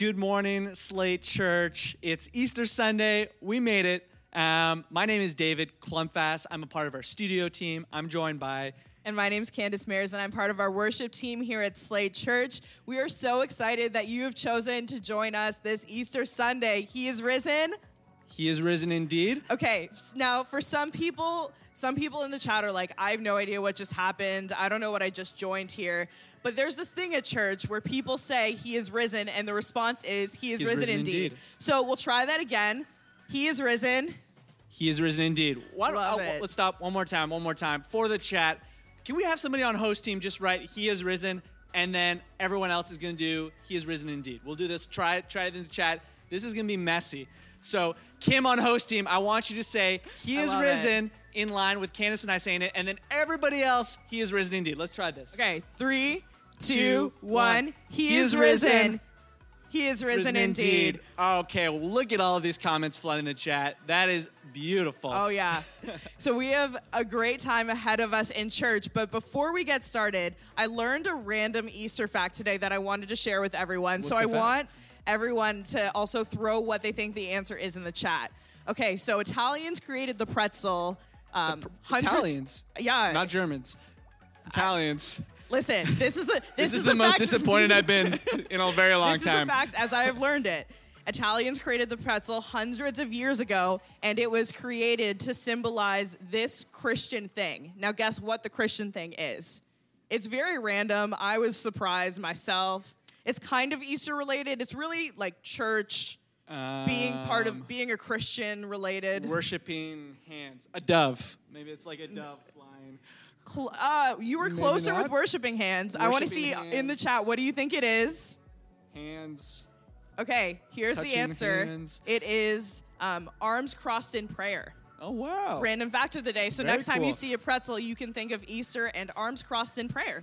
Good morning, Slate Church. It's Easter Sunday. We made it. My name is David Klumpfass. I'm a part of our studio team. I'm joined by... And my name's Candace Mares, and I'm part of our worship team here at Slate Church. We are so excited that you have chosen to join us this Easter Sunday. He is risen. He is risen indeed. Okay, now for some people in the chat are like, I have no idea what just happened. I don't know what I just joined here. But there's this thing at church where people say he is risen, and the response is, he is risen indeed. So we'll try that again. He is risen. He is risen indeed. Let's stop one more time. For the chat, can we have somebody on host team just write, he is risen, and then everyone else is going to do, he is risen indeed. We'll do this. Try it in the chat. This is going to be messy. So Kim on host team, I want you to say, he is risen in line with Candace and I saying it, and then everybody else, he is risen indeed. Let's try this. Okay, 3, 2, 1. He is risen. He is risen indeed. Okay, well, look at all of these comments flooding the chat. That is beautiful. Oh, yeah. So we have a great time ahead of us in church. But before we get started, I learned a random Easter fact today that I wanted to share with everyone. I want everyone to also throw what they think the answer is in the chat. Okay, so Italians created the pretzel. Italians? Yeah. Not Germans. Italians. Listen, this is the most disappointed I've been in a very long time. This is the fact as I have learned it. Italians created the pretzel hundreds of years ago, and it was created to symbolize this Christian thing. Now, guess what the Christian thing is? It's very random. I was surprised myself. It's kind of Easter related. It's really like church, being a Christian related. Worshiping hands. A dove. Maybe it's like a dove flying. You were closer with worshiping hands. I want to see in the chat, what do you think it is? Hands. Okay, here's the answer. Hands. It is arms crossed in prayer. Oh, wow. Random fact of the day. So next time you see a pretzel, you can think of Easter and arms crossed in prayer.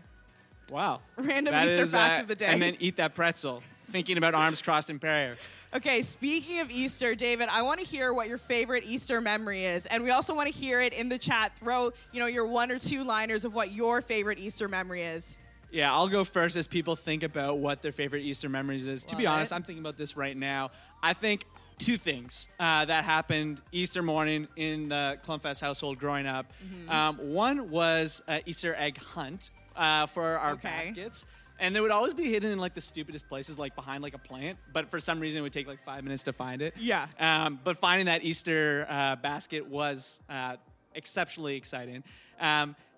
Wow. Random Easter fact of the day. And then eat that pretzel, thinking about arms crossed in prayer. Okay, speaking of Easter, David, I want to hear what your favorite Easter memory is. And we also want to hear it in the chat. Throw, your 1 or 2 liners of what your favorite Easter memory is. Yeah, I'll go first as people think about what their favorite Easter memories is. To be honest, I'm thinking about this right now. I think 2 things that happened Easter morning in the Klumpfass household growing up. Mm-hmm. One was an Easter egg hunt for our baskets. And they would always be hidden in, the stupidest places, behind, a plant. But for some reason, it would take, 5 minutes to find it. Yeah. But finding that Easter basket was exceptionally exciting.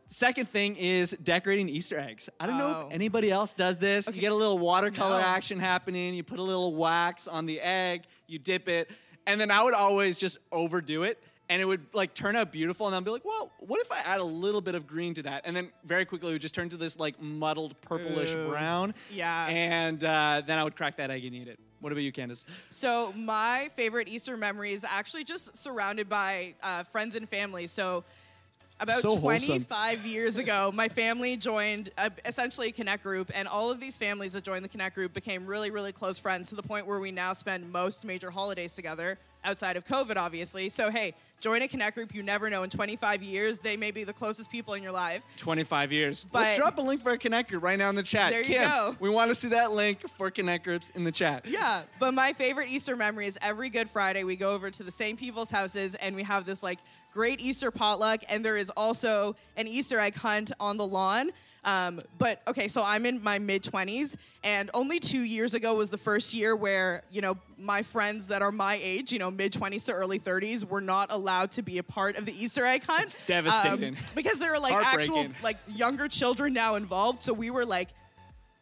Second thing is decorating Easter eggs. I don't know if anybody else does this. Okay. You get a little watercolor action happening. You put a little wax on the egg. You dip it. And then I would always just overdo it. And it would, turn out beautiful. And I'd be like, well, what if I add a little bit of green to that? And then very quickly, it would just turn to this, muddled purplish brown. Yeah. And then I would crack that egg and eat it. What about you, Candace? So my favorite Easter memory is actually just surrounded by friends and family. So about 25 years ago, my family joined essentially a Connect group, and all of these families that joined the Connect group became really, really close friends to the point where we now spend most major holidays together outside of COVID, obviously. So, hey, join a Connect group. You never know. In 25 years, they may be the closest people in your life. 25 years. But let's drop a link for a Connect group right now in the chat. There you go. We want to see that link for Connect groups in the chat. Yeah, but my favorite Easter memory is every Good Friday, we go over to the same people's houses, and we have this, great Easter potluck, and there is also an Easter egg hunt on the lawn. So I'm in my mid-20s, and only 2 years ago was the first year where, my friends that are my age, mid-20s to early 30s, were not allowed to be a part of the Easter egg hunt. It's devastating. Because there are, actual, younger children now involved, so we were,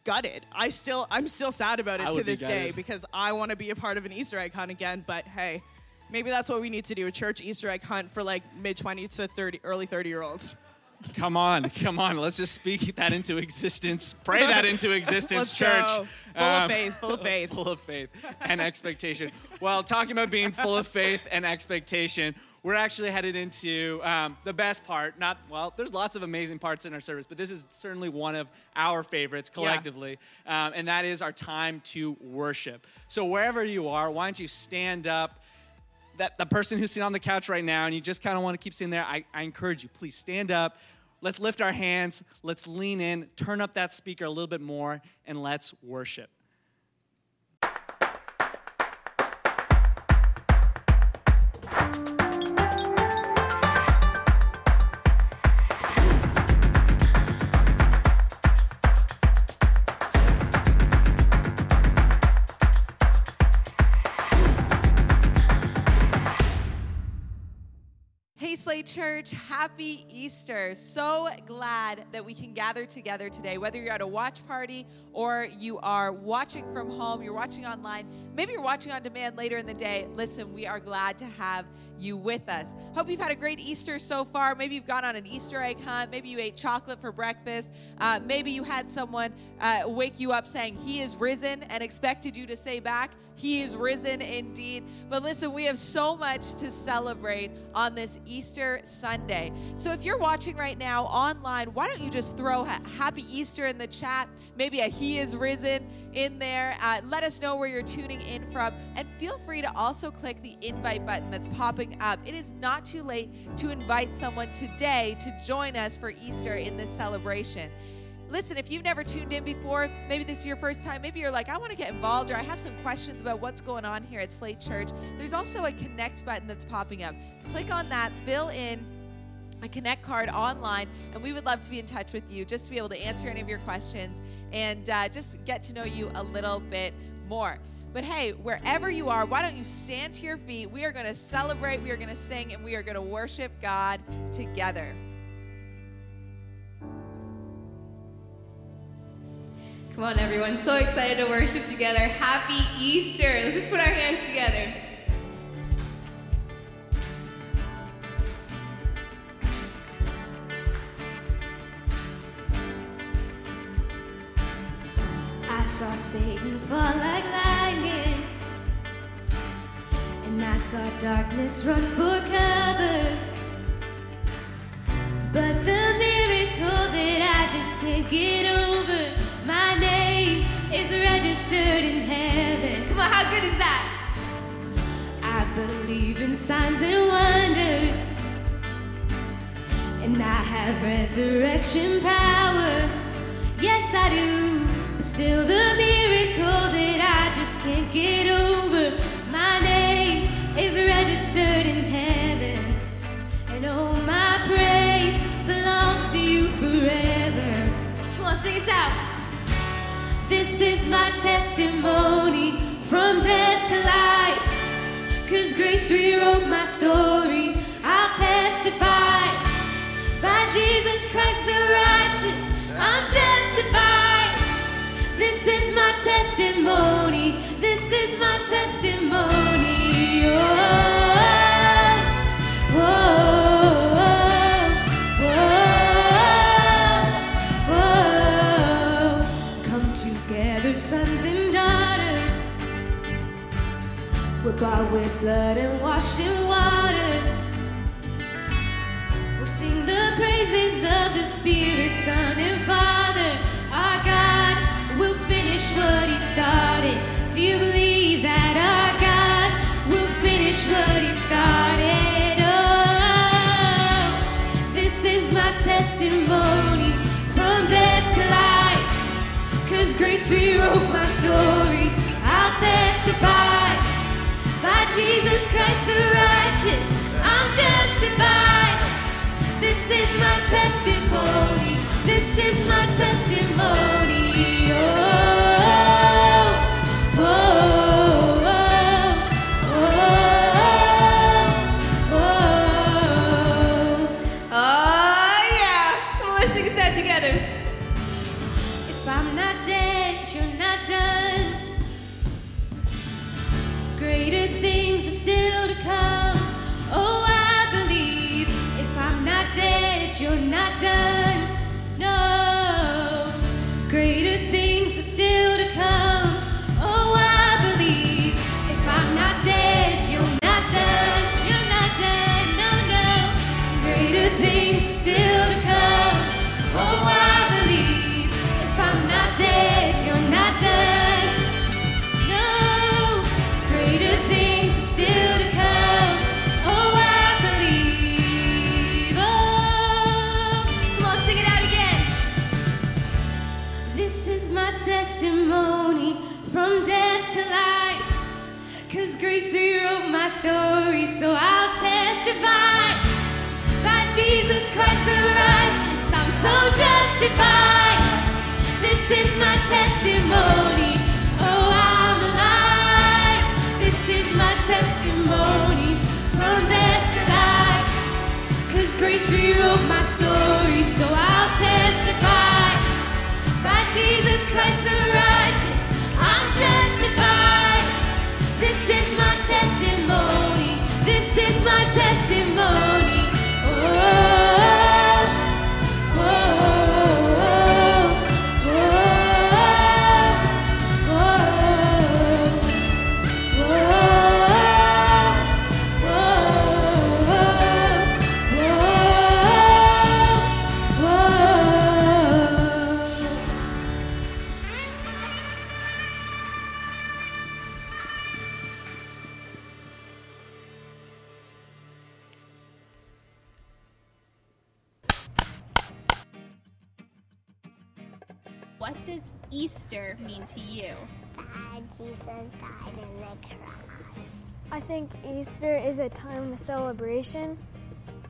gutted. I'm still sad about it to this day because I want to be a part of an Easter egg hunt again, but hey. Maybe that's what we need to do, a church Easter egg hunt for mid-20s to early 30-year-olds. Come on. Let's just speak that into existence. Pray that into existence, let's church. Go. Full of faith. Full of faith and expectation. Well, talking about being full of faith and expectation, we're actually headed into the best part. There's lots of amazing parts in our service, but this is certainly one of our favorites collectively, and that is our time to worship. So wherever you are, why don't you stand up? That the person who's sitting on the couch right now and you just kind of want to keep sitting there, I encourage you, please stand up. Let's lift our hands. Let's lean in. Turn up that speaker a little bit more, and let's worship. Slate Church, happy Easter. So glad that we can gather together today, whether you're at a watch party or you are watching from home, you're watching online, maybe you're watching on demand later in the day. Listen, we are glad to have you with us. Hope you've had a great Easter so far. Maybe you've gone on an Easter egg hunt. Maybe you ate chocolate for breakfast. Maybe you had someone wake you up saying, "He is risen," and expected you to say back, "He is risen indeed." But listen, we have so much to celebrate on this Easter Sunday. So if you're watching right now online, why don't you just throw Happy Easter in the chat, maybe a "He is risen" in there. Let us know where you're tuning in from, and feel free to also click the invite button that's popping up. It is not too late to invite someone today to join us for Easter in this celebration. Listen, if you've never tuned in before, maybe this is your first time, maybe you're like, "I want to get involved," or "I have some questions about what's going on here at Slate Church," there's also a connect button that's popping up. Click on that, fill in a connect card online, and we would love to be in touch with you just to be able to answer any of your questions and just get to know you a little bit more. But hey, wherever you are, why don't you stand to your feet? We are going to celebrate, we are going to sing, and we are going to worship God together. Come on, everyone. So excited to worship together. Happy Easter. Let's just put our hands together. I saw Satan fall like lightning, and I saw darkness run for cover. But the miracle that I just can't get over, my name is registered in heaven. Come on, how good is that? I believe in signs and wonders, and I have resurrection power. Yes, I do. But still the miracle that I just can't get over, my name is registered in heaven. And oh, my praise belongs to you forever. Come on, sing us out. This is my testimony, from death to life, 'cause grace rewrote my story. I'll testify, by Jesus Christ the righteous, I'm justified. This is my testimony, this is my testimony. Oh, oh, oh. Sons and daughters, we're bought with blood and washed in water. We'll sing the praises of the Spirit, Son and Father. Our God will finish what He started. Do you believe that our God will finish what He started? Oh, this is my testimony, from death to life, 'cause grace rewrote my story. I'll testify, by Jesus Christ the righteous, I'm justified. This is my testimony, this is my testimony. Oh, oh, oh, oh, oh, oh, oh yeah. Come on, let's sing that together. I'm not dead, you're not done. Greater things are still to come. Oh, I believe. If I'm not dead, you're not done. No. Greater things are still to come. Oh, I believe. If I'm not dead, you're not done. You're not dead, no, no. Greater things are still to come. Oh, I testimony, from death to life, 'cause grace rewrote my story, so I'll testify, by Jesus Christ the righteous, I'm so justified. This is my testimony, oh, I'm alive. This is my testimony, from death to life, does Easter mean to you? That Jesus died on the cross. I think Easter is a time of celebration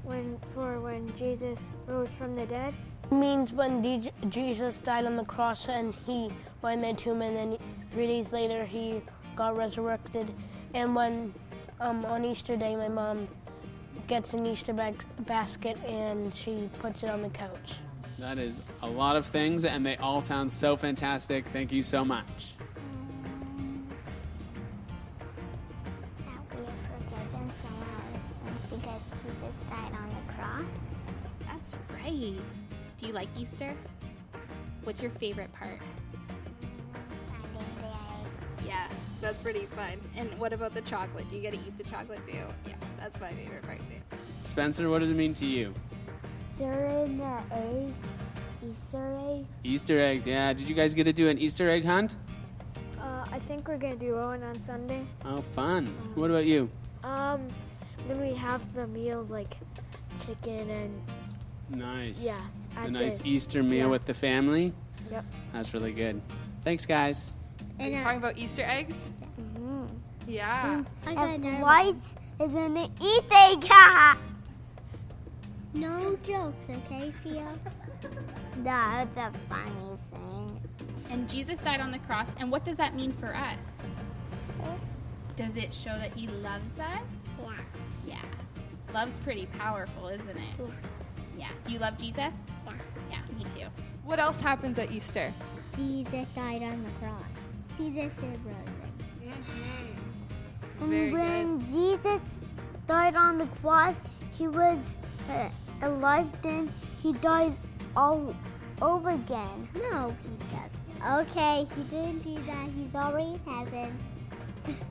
when Jesus rose from the dead. It means when Jesus died on the cross and he went in the tomb, and then 3 days later he got resurrected. And when on Easter Day, my mom gets an Easter basket and she puts it on the couch. That is a lot of things, and they all sound so fantastic. Thank you so much. That we are forgiven from our sins because Jesus died on the cross. That's right. Do you like Easter? What's your favorite part? Finding the eggs. Yeah, that's pretty fun. And what about the chocolate? Do you get to eat the chocolate too? Yeah, that's my favorite part too. Spencer, what does it mean to you? Easter eggs. Easter eggs. Easter eggs, yeah. Did you guys get to do an Easter egg hunt? I think we're going to do one on Sunday. Oh, fun. What about you? Then we have the meal, like chicken and... Nice. Yeah. A nice Easter meal with the family. Yep. That's really good. Thanks, guys. And are you talking about Easter eggs? Mm-hmm. Yeah. And White's is an Easter egg. No jokes, okay, Theo? That's a funny thing. And Jesus died on the cross, and what does that mean for us? Does it show that he loves us? Yeah. Yeah. Love's pretty powerful, isn't it? Yeah. Yeah. Do you love Jesus? Yeah. Yeah, me too. What else happens at Easter? Jesus died on the cross. Jesus is risen. Mm-hmm. And when Jesus died on the cross, he was... alive, then he dies all over again. No, he doesn't. Okay, he didn't do that. He's already in heaven.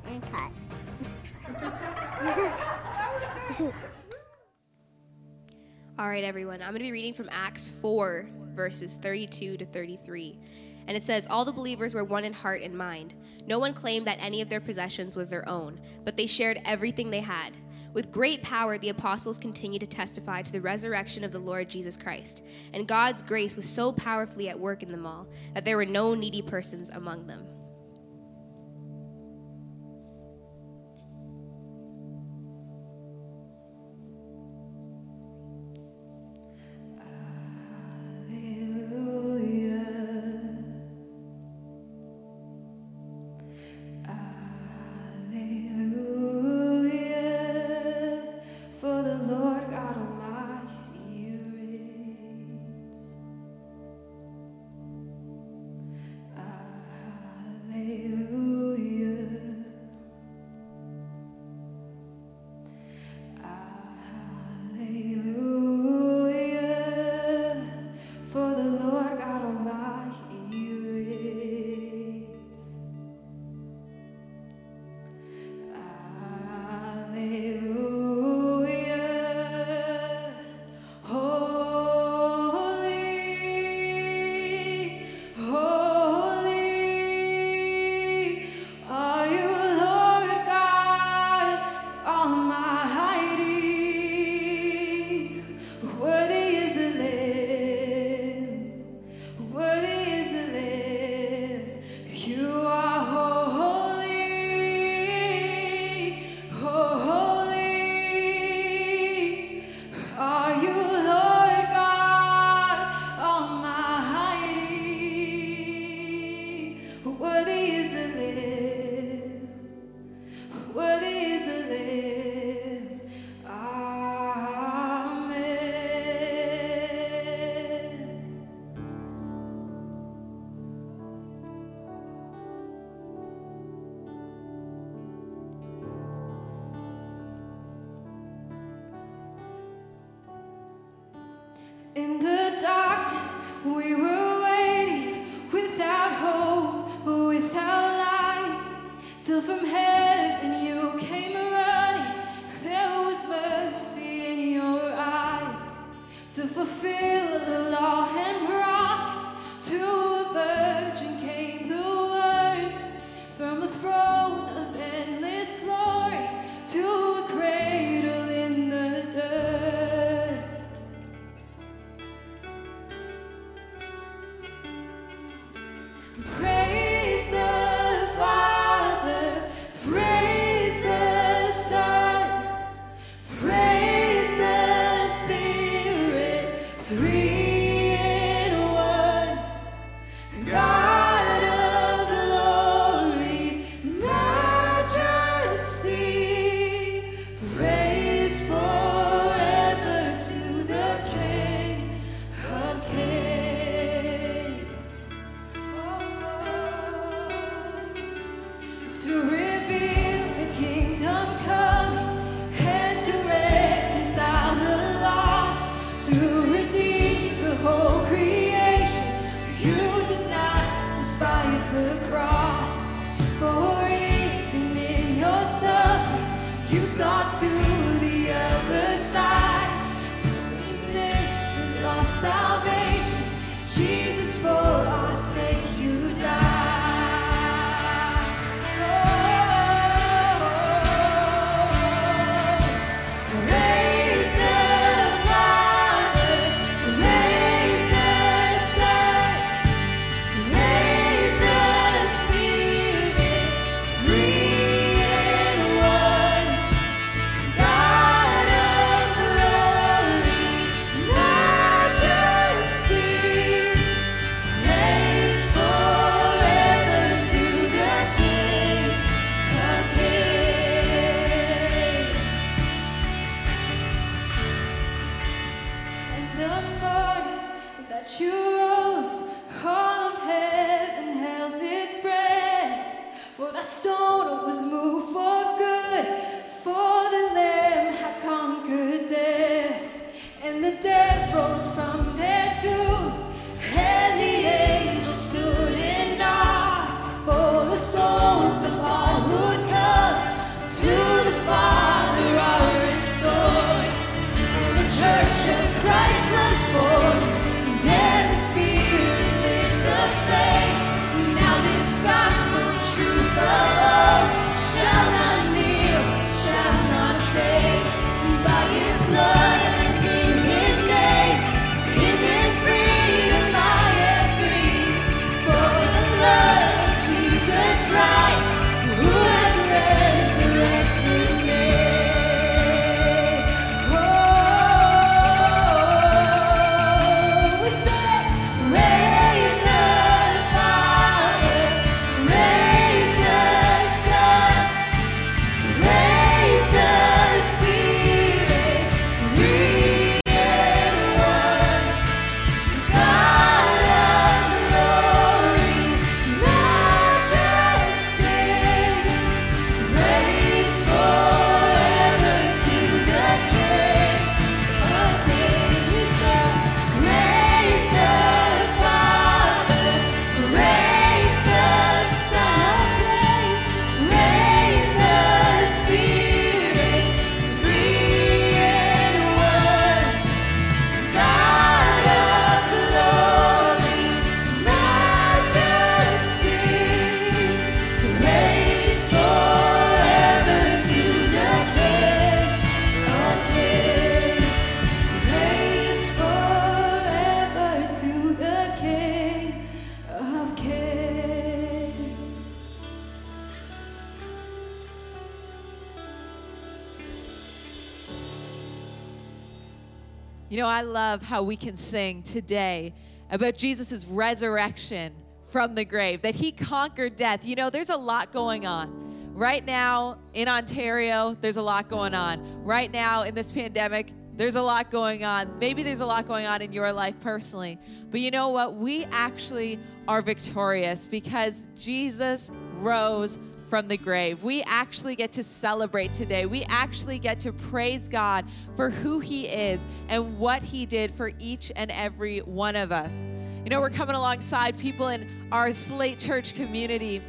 And cut. All right, everyone. I'm going to be reading from Acts 4, verses 32 to 33. And it says, all the believers were one in heart and mind. No one claimed that any of their possessions was their own, but they shared everything they had. With great power, the apostles continued to testify to the resurrection of the Lord Jesus Christ. And God's grace was so powerfully at work in them all that there were no needy persons among them. You know, I love how we can sing today about Jesus' resurrection from the grave, that he conquered death. You know, there's a lot going on. Right now in Ontario, there's a lot going on. Right now in this pandemic, there's a lot going on. Maybe there's a lot going on in your life personally. But you know what? We actually are victorious because Jesus rose from the grave. We actually get to celebrate today. We actually get to praise God for who he is and what he did for each and every one of us. You know, we're coming alongside people in our Slate Church community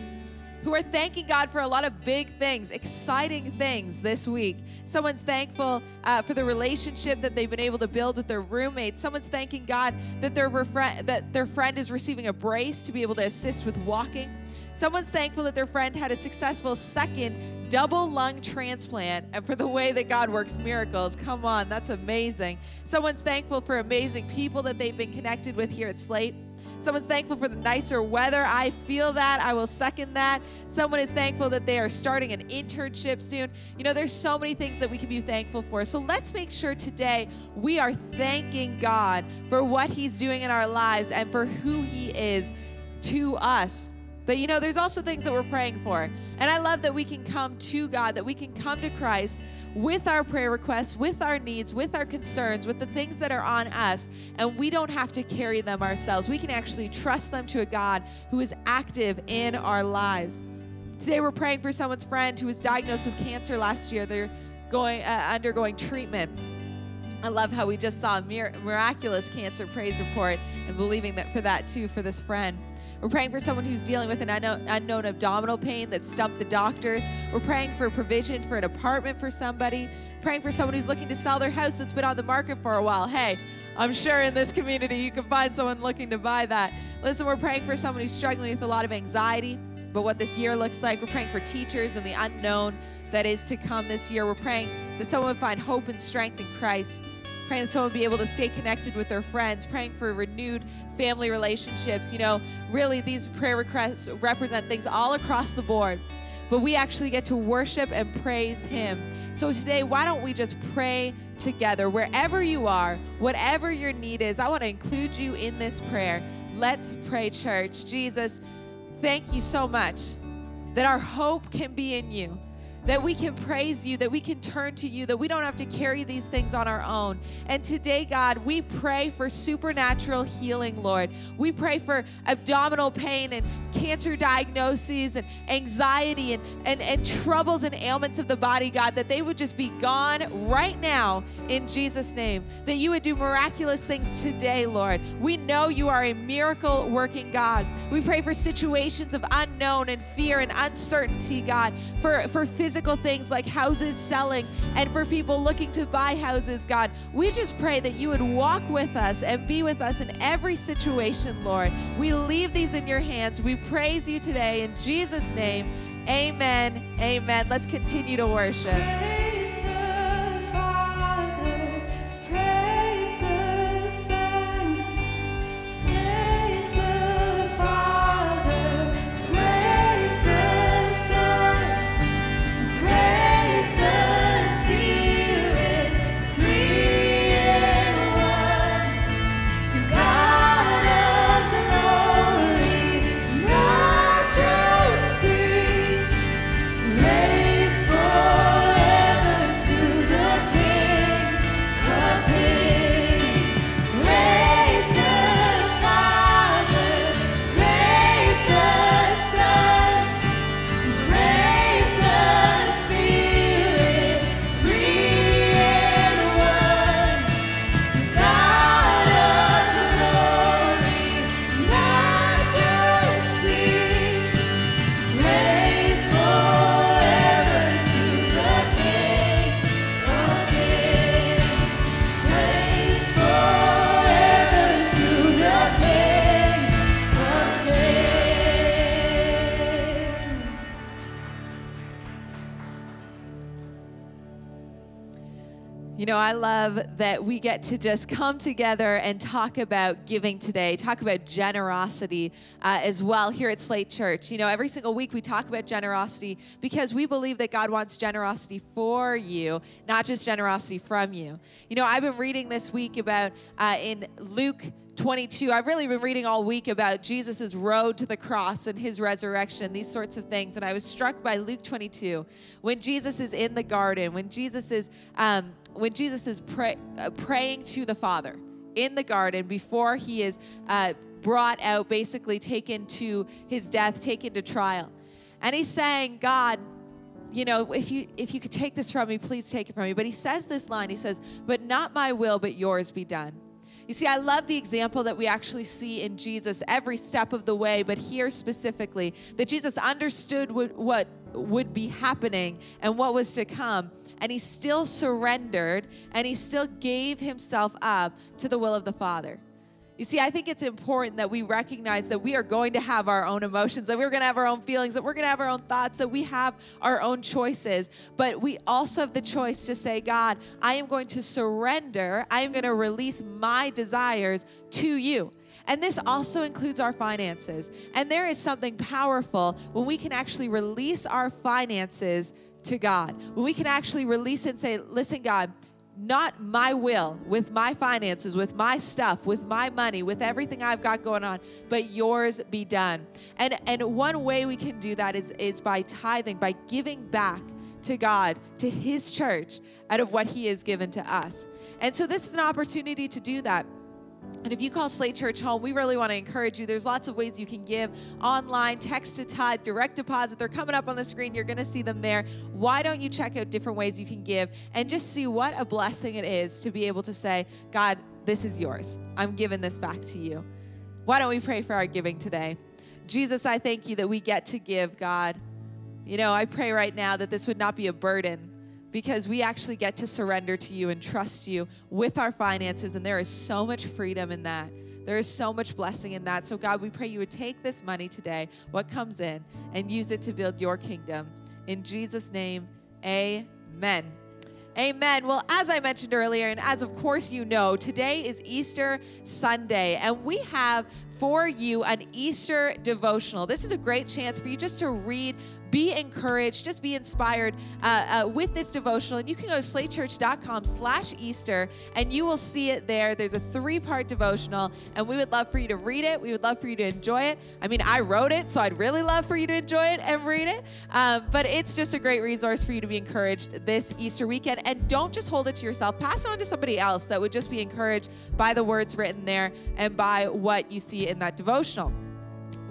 who are thanking God for a lot of big things, exciting things this week. Someone's thankful for the relationship that they've been able to build with their roommates. Someone's thanking God that their friend is receiving a brace to be able to assist with walking. Someone's thankful that their friend had a successful second double lung transplant, and for the way that God works miracles. Come on, that's amazing. Someone's thankful for amazing people that they've been connected with here at Slate. Someone's thankful for the nicer weather. I feel that. I will second that. Someone is thankful that they are starting an internship soon. You know, there's so many things that we can be thankful for. So let's make sure today we are thanking God for what he's doing in our lives and for who he is to us. But, you know, there's also things that we're praying for. And I love that we can come to God, that we can come to Christ with our prayer requests, with our needs, with our concerns, with the things that are on us. And we don't have to carry them ourselves. We can actually trust them to a God who is active in our lives. Today we're praying for someone's friend who was diagnosed with cancer last year. They're undergoing treatment. I love how we just saw a miraculous cancer praise report and believing that for that too for this friend. We're praying for someone who's dealing with an unknown abdominal pain that stumped the doctors. We're praying for provision for an apartment for somebody. Praying for someone who's looking to sell their house that's been on the market for a while. Hey, I'm sure in this community you can find someone looking to buy that. Listen, we're praying for someone who's struggling with a lot of anxiety, but what this year looks like. We're praying for teachers and the unknown that is to come this year. We're praying that someone would find hope and strength in Christ. Praying that someone would be able to stay connected with their friends, praying for renewed family relationships. You know, really these prayer requests represent things all across the board, but we actually get to worship and praise him. So today, why don't we just pray together? Wherever you are, whatever your need is, I want to include you in this prayer. Let's pray, church. Jesus, thank you so much that our hope can be in you. that we can praise you, that we can turn to you, that we don't have to carry these things on our own. And today, God, we pray for supernatural healing, Lord. We pray for abdominal pain and cancer diagnoses and anxiety and troubles and ailments of the body, God, that they would just be gone right now in Jesus' name, that you would do miraculous things today, Lord. We know you are a miracle-working God. We pray for situations of unknown and fear and uncertainty, God, for physical things like houses selling and for people looking to buy houses, God. We just pray that you would walk with us and be with us in every situation, Lord. We leave these in your hands. We praise you today in Jesus' name. Amen. Amen. Let's continue to worship. You know, I love that we get to just come together and talk about giving today, talk about generosity as well here at Slate Church. You know, every single week we talk about generosity because we believe that God wants generosity for you, not just generosity from you. You know, I've been reading this week about in Luke 22. I've really been reading all week about Jesus's road to the cross and his resurrection, these sorts of things. And I was struck by Luke 22 when Jesus is in the garden, when Jesus is praying to the Father in the garden before he is brought out, basically taken to his death, taken to trial. And he's saying, God, you know, if you could take this from me, please take it from me. But he says this line, he says, but not my will, but yours be done. You see, I love the example that we actually see in Jesus every step of the way, but here specifically, that Jesus understood what would be happening and what was to come, and he still surrendered, and he still gave himself up to the will of the Father. You see, I think it's important that we recognize that we are going to have our own emotions, that we're going to have our own feelings, that we're going to have our own thoughts, that we have our own choices. But we also have the choice to say, God, I am going to surrender. I am going to release my desires to you. And this also includes our finances. And there is something powerful when we can actually release our finances to God, when we can actually release and say, listen, God, not my will with my finances, with my stuff, with my money, with everything I've got going on, but yours be done. And one way we can do that is by tithing, by giving back to God, to his church, out of what he has given to us. And so this is an opportunity to do that. And if you call Slate Church home, we really want to encourage you. There's lots of ways you can give online, text to tithe, direct deposit. They're coming up on the screen. You're going to see them there. Why don't you check out different ways you can give and just see what a blessing it is to be able to say, God, this is yours. I'm giving this back to you. Why don't we pray for our giving today? Jesus, I thank you that we get to give, God. You know, I pray right now that this would not be a burden, because we actually get to surrender to you and trust you with our finances. And there is so much freedom in that. There is so much blessing in that. So God, we pray you would take this money today, what comes in, and use it to build your kingdom. In Jesus' name, amen. Amen. Well, as I mentioned earlier, and as of course you know, today is Easter Sunday, and we have for you an Easter devotional. This is a great chance for you just to read be encouraged, just be inspired with this devotional. And you can go to slatechurch.com/Easter, and you will see it there. There's a 3-part devotional, and we would love for you to read it. We would love for you to enjoy it. I mean, I wrote it, so I'd really love for you to enjoy it and read it. But it's just a great resource for you to be encouraged this Easter weekend. And don't just hold it to yourself. Pass it on to somebody else that would just be encouraged by the words written there and by what you see in that devotional.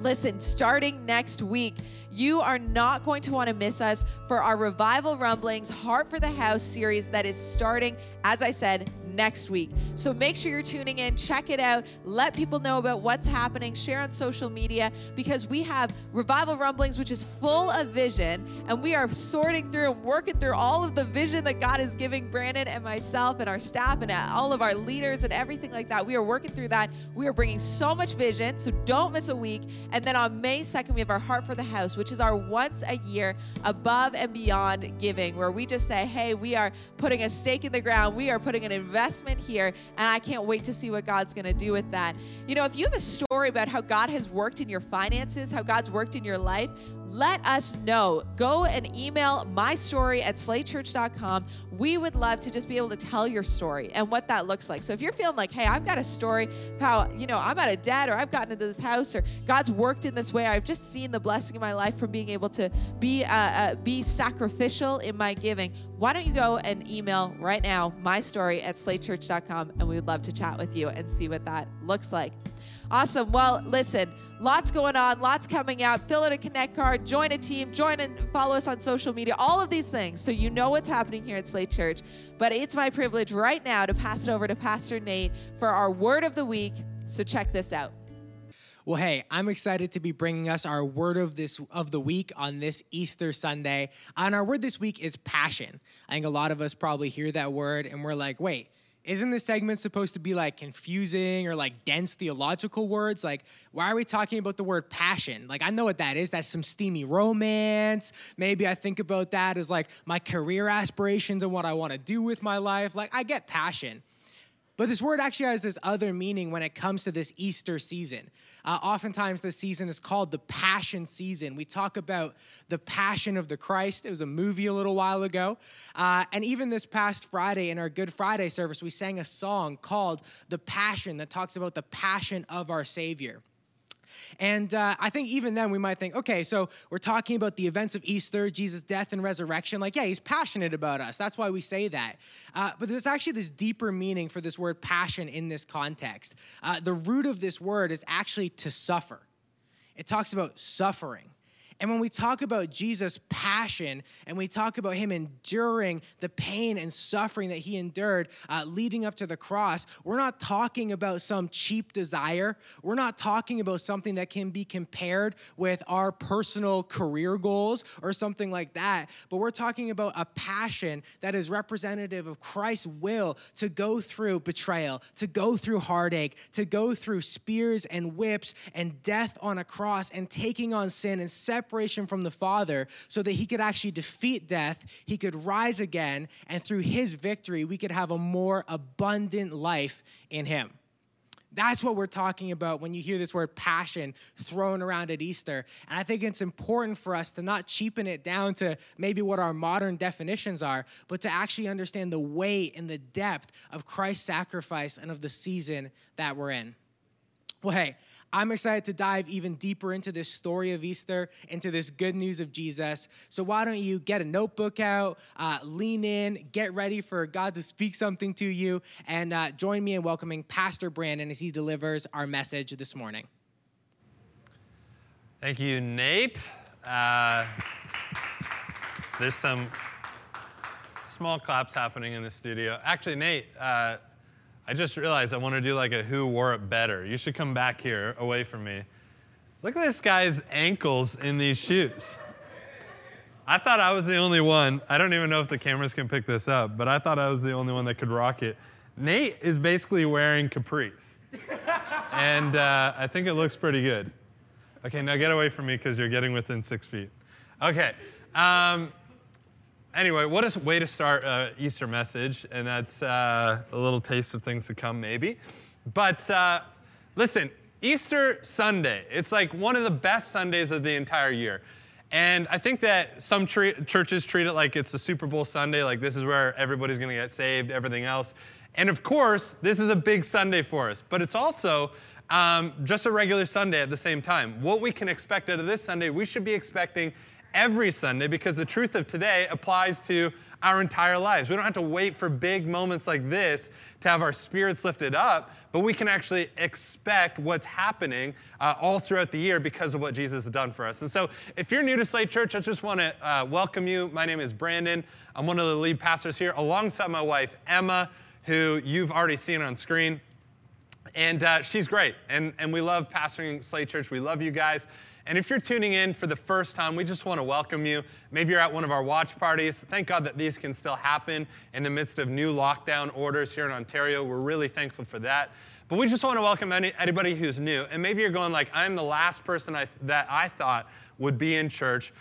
Listen, starting next week, you are not going to want to miss us for our Revival Rumblings Heart for the House series that is starting, as I said, next week. So make sure you're tuning in, check it out, let people know about what's happening, share on social media, because we have Revival Rumblings, which is full of vision, and we are sorting through and working through all of the vision that God is giving Brandon and myself and our staff and all of our leaders and everything like that. We are working through that. We are bringing so much vision, so don't miss a week. And then on May 2nd, we have our Heart for the House, which is our once a year above and beyond giving, where we just say, hey, we are putting a stake in the ground. We are putting an investment here, and I can't wait to see what God's going to do with that. You know, if you have a story about how God has worked in your finances, how God's worked in your life, let us know. Go and email mystory@slatechurch.com. We would love to just be able to tell your story and what that looks like. So if you're feeling like, hey, I've got a story of how, you know, I'm out of debt, or I've gotten into this house, or God's worked in this way, I've just seen the blessing in my life from being able to be sacrificial in my giving, why don't you go and email right now, mystory@slatechurch.com, and we would love to chat with you and see what that looks like. Awesome. Well, listen, lots going on, lots coming out. Fill out a Connect card, join a team, join and follow us on social media, all of these things, so you know what's happening here at Slate Church. But it's my privilege right now to pass it over to Pastor Nate for our Word of the Week. So check this out. Well, hey, I'm excited to be bringing us our word of the week on this Easter Sunday. And our word this week is passion. I think a lot of us probably hear that word and we're like, wait, isn't this segment supposed to be like confusing or like dense theological words? Like, why are we talking about the word passion? Like, I know what that is. That's some steamy romance. Maybe I think about that as like my career aspirations and what I want to do with my life. Like, I get passion. But this word actually has this other meaning when it comes to this Easter season. Oftentimes, this season is called the Passion Season. We talk about the Passion of the Christ. It was a movie a little while ago. And even this past Friday in our Good Friday service, we sang a song called The Passion that talks about the passion of our Savior. And I think even then we might think, okay, so we're talking about the events of Easter, Jesus' death and resurrection. Like, yeah, he's passionate about us. That's why we say that. But there's actually this deeper meaning for this word passion in this context. The root of this word is actually to suffer. It talks about suffering. And when we talk about Jesus' passion and we talk about him enduring the pain and suffering that he endured leading up to the cross, we're not talking about some cheap desire. We're not talking about something that can be compared with our personal career goals or something like that. But we're talking about a passion that is representative of Christ's will to go through betrayal, to go through heartache, to go through spears and whips and death on a cross and taking on sin and separation from the Father so that he could actually defeat death, he could rise again, and through his victory, we could have a more abundant life in him. That's what we're talking about when you hear this word passion thrown around at Easter. And I think it's important for us to not cheapen it down to maybe what our modern definitions are, but to actually understand the weight and the depth of Christ's sacrifice and of the season that we're in. Well, hey, I'm excited to dive even deeper into this story of Easter, into this good news of Jesus. So why don't you get a notebook out, lean in, get ready for God to speak something to you, and join me in welcoming Pastor Brandon as he delivers our message this morning. Thank you, Nate. There's some small claps happening in the studio. Actually, Nate, I just realized I want to do like a who wore it better. You should come back here away from me. Look at this guy's ankles in these shoes. I thought I was the only one. I don't even know if the cameras can pick this up, but I thought I was the only one that could rock it. Nate is basically wearing capris. And I think it looks pretty good. Okay, now get away from me because you're getting within 6 feet. Okay. Anyway, what a way to start an Easter message, and that's a little taste of things to come, maybe. But listen, Easter Sunday, it's like one of the best Sundays of the entire year. And I think that some churches treat it like it's the Super Bowl Sunday, like this is where everybody's going to get saved, everything else. And of course, this is a big Sunday for us, but it's also just a regular Sunday at the same time. What we can expect out of this Sunday, we should be expecting every Sunday, because the truth of today applies to our entire lives. We don't have to wait for big moments like this to have our spirits lifted up, but we can actually expect what's happening all throughout the year because of what Jesus has done for us. And so if you're new to Slate Church, I just want to welcome you. My name is Brandon. I'm one of the lead pastors here, alongside my wife, Emma, who you've already seen on screen. And she's great, and we love pastoring Slate Church. We love you guys. And if you're tuning in for the first time, we just want to welcome you. Maybe you're at one of our watch parties. Thank God that these can still happen in the midst of new lockdown orders here in Ontario. We're really thankful for that. But we just want to welcome anybody who's new. And maybe you're going like, I'm the last person that I thought would be in church.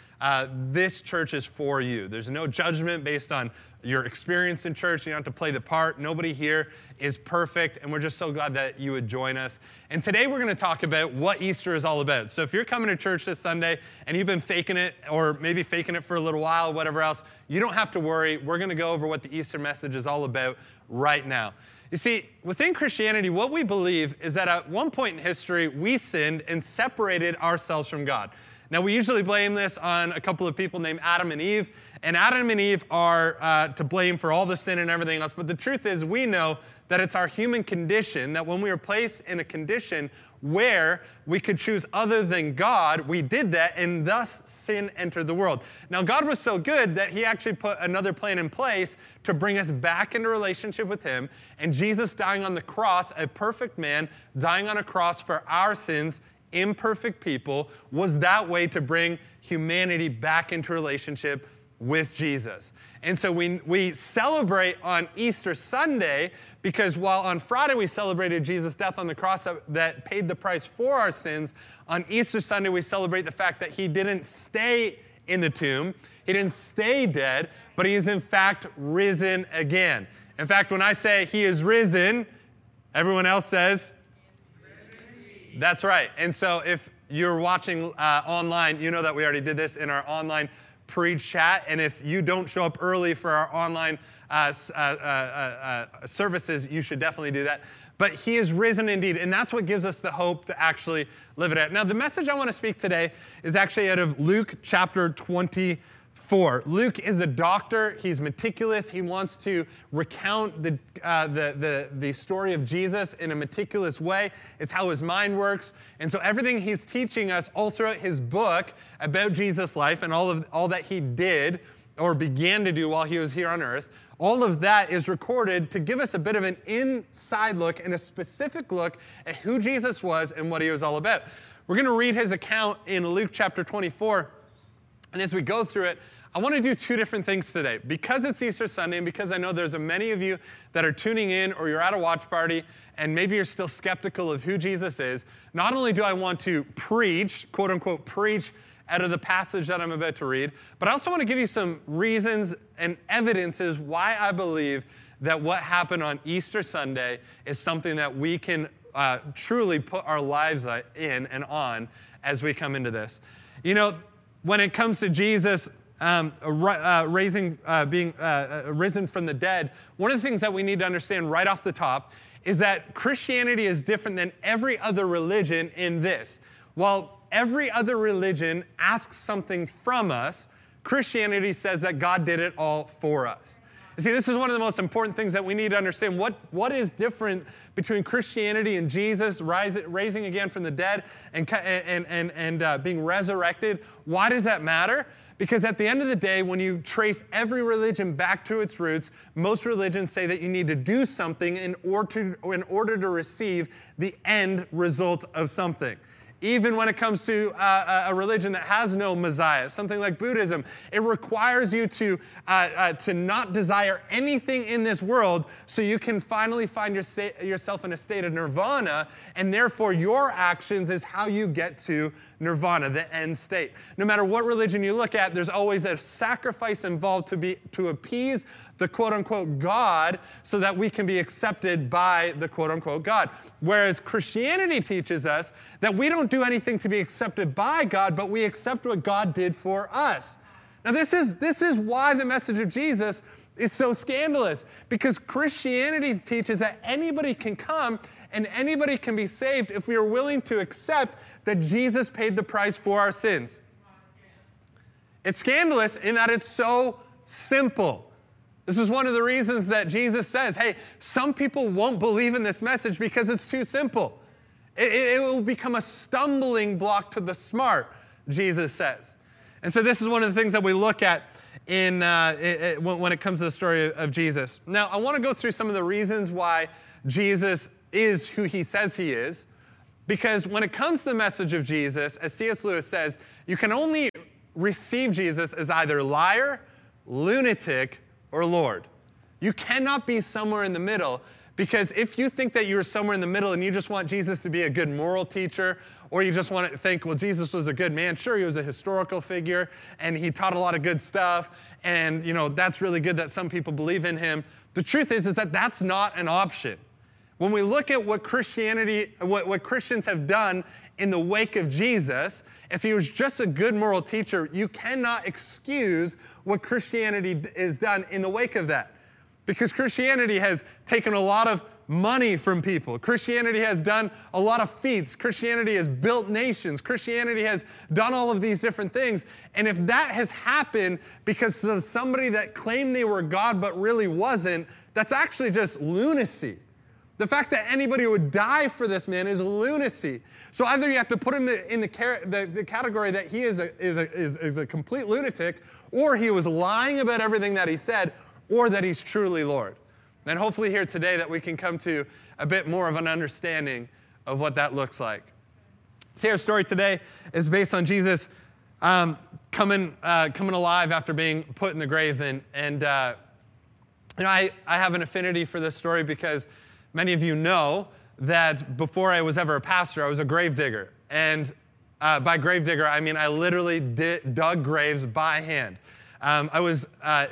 This church is for you. There's no judgment based on your experience in church. You don't have to play the part. Nobody here is perfect, and we're just so glad that you would join us. And today we're going to talk about what Easter is all about. So if you're coming to church this Sunday and you've been faking it, or maybe faking it for a little while, whatever else, you don't have to worry. We're going to go over what the Easter message is all about right now. You see, within Christianity, what we believe is that at one point in history, we sinned and separated ourselves from God. Now, we usually blame this on a couple of people named Adam and Eve, and Adam and Eve are to blame for all the sin and everything else, but the truth is we know that it's our human condition, that when we were placed in a condition where we could choose other than God, we did that, and thus sin entered the world. Now, God was so good that he actually put another plan in place to bring us back into relationship with him, and Jesus dying on the cross, a perfect man, dying on a cross for our sins, imperfect people, was that way to bring humanity back into relationship with Jesus. And so we celebrate on Easter Sunday because while on Friday we celebrated Jesus' death on the cross that paid the price for our sins, on Easter Sunday we celebrate the fact that he didn't stay in the tomb, he didn't stay dead, but he is in fact risen again. In fact, when I say he is risen, everyone else says, that's right. And so if you're watching online, you know that we already did this in our online pre-chat. And if you don't show up early for our online services, you should definitely do that. But he is risen indeed. And that's what gives us the hope to actually live it out. Now, the message I want to speak today is actually out of Luke chapter 20. Luke is a doctor. He's meticulous. He wants to recount the story of Jesus in a meticulous way. It's how his mind works. And so everything he's teaching us all throughout his book about Jesus' life and all that he did or began to do while he was here on earth, all of that is recorded to give us a bit of an inside look and a specific look at who Jesus was and what he was all about. We're going to read his account in Luke chapter 24. And as we go through it, I want to do two different things today. Because it's Easter Sunday, and because I know there's many of you that are tuning in or you're at a watch party, and maybe you're still skeptical of who Jesus is, not only do I want to preach, quote unquote, preach out of the passage that I'm about to read, but I also want to give you some reasons and evidences why I believe that what happened on Easter Sunday is something that we can truly put our lives in and on as we come into this. You know, when it comes to Jesus being risen from the dead, one of the things that we need to understand right off the top is that Christianity is different than every other religion in this. While every other religion asks something from us, Christianity says that God did it all for us. You see, this is one of the most important things that we need to understand. What is different between Christianity and Jesus rising again from the dead and being resurrected? Why does that matter? Because at the end of the day, when you trace every religion back to its roots, most religions say that you need to do something in order to receive the end result of something. Even when it comes to a religion that has no Messiah, something like Buddhism, it requires you to not desire anything in this world so you can finally find yourself in a state of nirvana, and therefore your actions is how you get to nirvana, the end state. No matter what religion you look at, there's always a sacrifice involved to appease the quote-unquote God so that we can be accepted by the quote-unquote God. Whereas Christianity teaches us that we don't do anything to be accepted by God, but we accept what God did for us. Now, this is why the message of Jesus is so scandalous, because Christianity teaches that anybody can come and anybody can be saved if we are willing to accept that Jesus paid the price for our sins. It's scandalous in that it's so simple. This is one of the reasons that Jesus says, hey, some people won't believe in this message because it's too simple. It will become a stumbling block to the smart, Jesus says. And so this is one of the things that we look at in when it comes to the story of Jesus. Now, I want to go through some of the reasons why Jesus is who he says he is, because when it comes to the message of Jesus, as C.S. Lewis says, you can only receive Jesus as either liar, lunatic, or Lord. You cannot be somewhere in the middle, because if you think that you're somewhere in the middle and you just want Jesus to be a good moral teacher, or you just want to think, well, Jesus was a good man. Sure, he was a historical figure, and he taught a lot of good stuff, and you know that's really good that some people believe in him. The truth is that that's not an option. When we look at what Christianity, what Christians have done in the wake of Jesus, if he was just a good moral teacher, you cannot excuse what Christianity has done in the wake of that. Because Christianity has taken a lot of money from people. Christianity has done a lot of feats. Christianity has built nations. Christianity has done all of these different things. And if that has happened because of somebody that claimed they were God but really wasn't, that's actually just lunacy. The fact that anybody would die for this man is lunacy. So either you have to put him in the category that he is a complete lunatic, or he was lying about everything that he said, or that he's truly Lord. And hopefully here today that we can come to a bit more of an understanding of what that looks like. So our story today is based on Jesus coming alive after being put in the grave. And I have an affinity for this story because many of you know that before I was ever a pastor, I was a gravedigger. And by gravedigger, I mean I literally dug graves by hand. I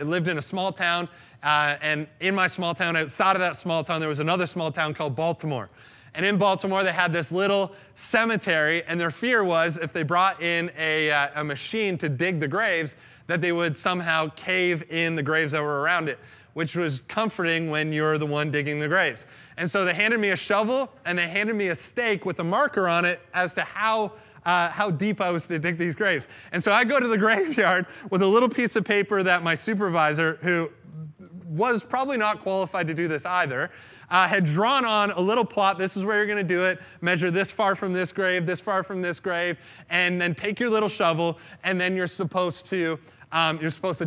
lived in a small town, and in my small town, outside of that small town, there was another small town called Baltimore. And in Baltimore, they had this little cemetery, and their fear was if they brought in a machine to dig the graves, that they would somehow cave in the graves that were around it, which was comforting when you're the one digging the graves. And so they handed me a shovel, and they handed me a stake with a marker on it as to how deep I was to dig these graves. And so I go to the graveyard with a little piece of paper that my supervisor, who was probably not qualified to do this either, had drawn on a little plot. This is where you're going to do it. Measure this far from this grave, this far from this grave, and then take your little shovel, and then you're supposed to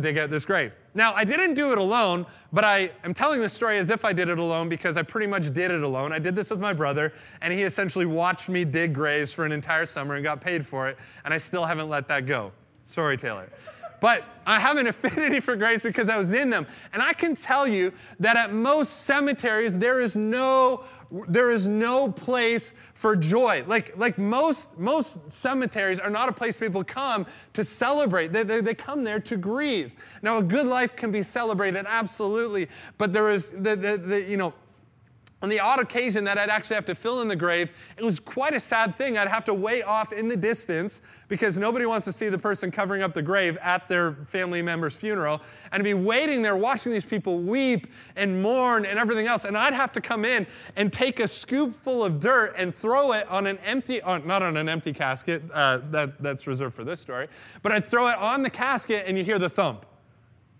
dig out this grave. Now, I didn't do it alone, but I am telling this story as if I did it alone because I pretty much did it alone. I did this with my brother, and he essentially watched me dig graves for an entire summer and got paid for it, and I still haven't let that go. Sorry, Taylor. But I have an affinity for graves because I was in them. And I can tell you that at most cemeteries, there is no place for joy. Like most cemeteries are not a place people come to celebrate. They come there to grieve. Now, a good life can be celebrated, absolutely. But there is, on the odd occasion that I'd actually have to fill in the grave, it was quite a sad thing. I'd have to wait off in the distance because nobody wants to see the person covering up the grave at their family member's funeral. And I'd be waiting there watching these people weep and mourn and everything else. And I'd have to come in and take a scoop full of dirt and throw it on an empty, not on an empty casket, that's reserved for this story, but I'd throw it on the casket and you hear the thump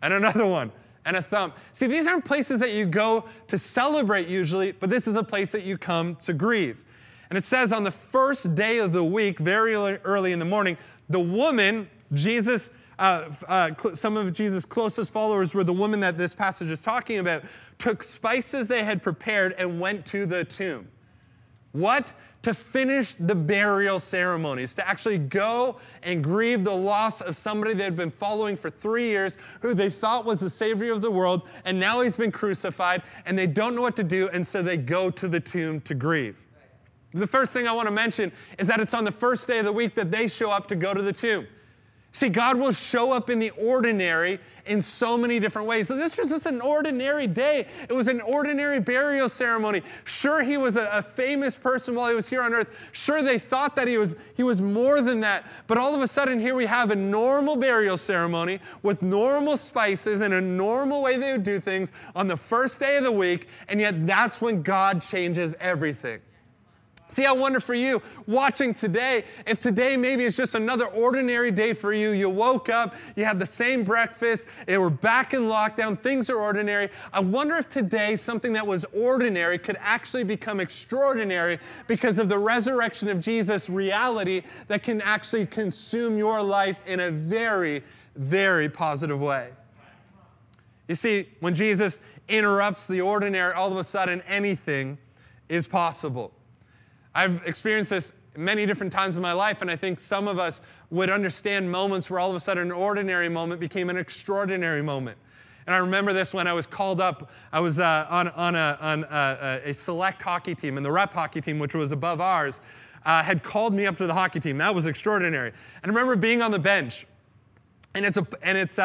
and another one. And a thump. See, these aren't places that you go to celebrate usually, but this is a place that you come to grieve. And it says on the first day of the week, very early in the morning, the woman, some of Jesus' closest followers were the woman that this passage is talking about, took spices they had prepared and went to the tomb. What? To finish the burial ceremonies, to actually go and grieve the loss of somebody they had been following for 3 years, who they thought was the Savior of the world, and now he's been crucified, and they don't know what to do, and so they go to the tomb to grieve. The first thing I want to mention is that it's on the first day of the week that they show up to go to the tomb. See, God will show up in the ordinary in so many different ways. So this was just an ordinary day. It was an ordinary burial ceremony. Sure, he was a famous person while he was here on earth. Sure, they thought that he was more than that. But all of a sudden, here we have a normal burial ceremony with normal spices and a normal way they would do things on the first day of the week, and yet that's when God changes everything. See, I wonder for you, watching today, if today maybe it's just another ordinary day for you. You woke up, you had the same breakfast, and we're back in lockdown, things are ordinary. I wonder if today something that was ordinary could actually become extraordinary because of the resurrection of Jesus reality that can actually consume your life in a very, very positive way. You see, when Jesus interrupts the ordinary, all of a sudden anything is possible. I've experienced this many different times in my life, and I think some of us would understand moments where all of a sudden an ordinary moment became an extraordinary moment. And I remember this when I was called up. I was on a select hockey team, and the rep hockey team, which was above ours, had called me up to the hockey team. That was extraordinary. And I remember being on the bench. And it's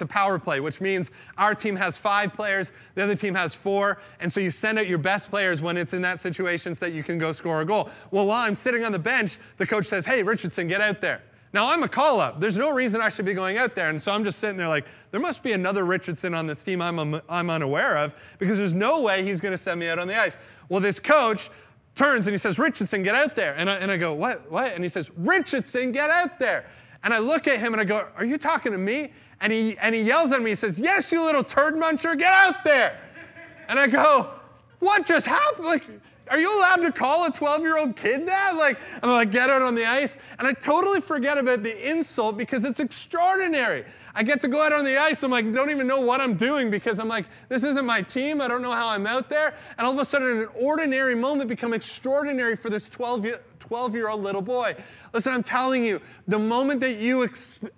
a power play, which means our team has 5 players, the other team has 4, and so you send out your best players when it's in that situation so that you can go score a goal. Well, while I'm sitting on the bench, the coach says, "Hey, Richardson, get out there." Now, I'm a call-up. There's no reason I should be going out there, and so I'm just sitting there like, there must be another Richardson on this team I'm unaware of because there's no way he's going to send me out on the ice. Well, this coach turns and he says, "Richardson, get out there." And I go, "What?" And he says, "Richardson, get out there." And I look at him and I go, "Are you talking to me?" And he yells at me. He says, "Yes, you little turd muncher, get out there." And I go, "What just happened? Like, are you allowed to call a 12-year-old kid that?" Like, I'm like, "Get out on the ice." And I totally forget about the insult because it's extraordinary. I get to go out on the ice. I'm like, don't even know what I'm doing because I'm like, this isn't my team. I don't know how I'm out there. And all of a sudden, an ordinary moment become extraordinary for this 12-year-old little boy. Listen, I'm telling you, the moment that you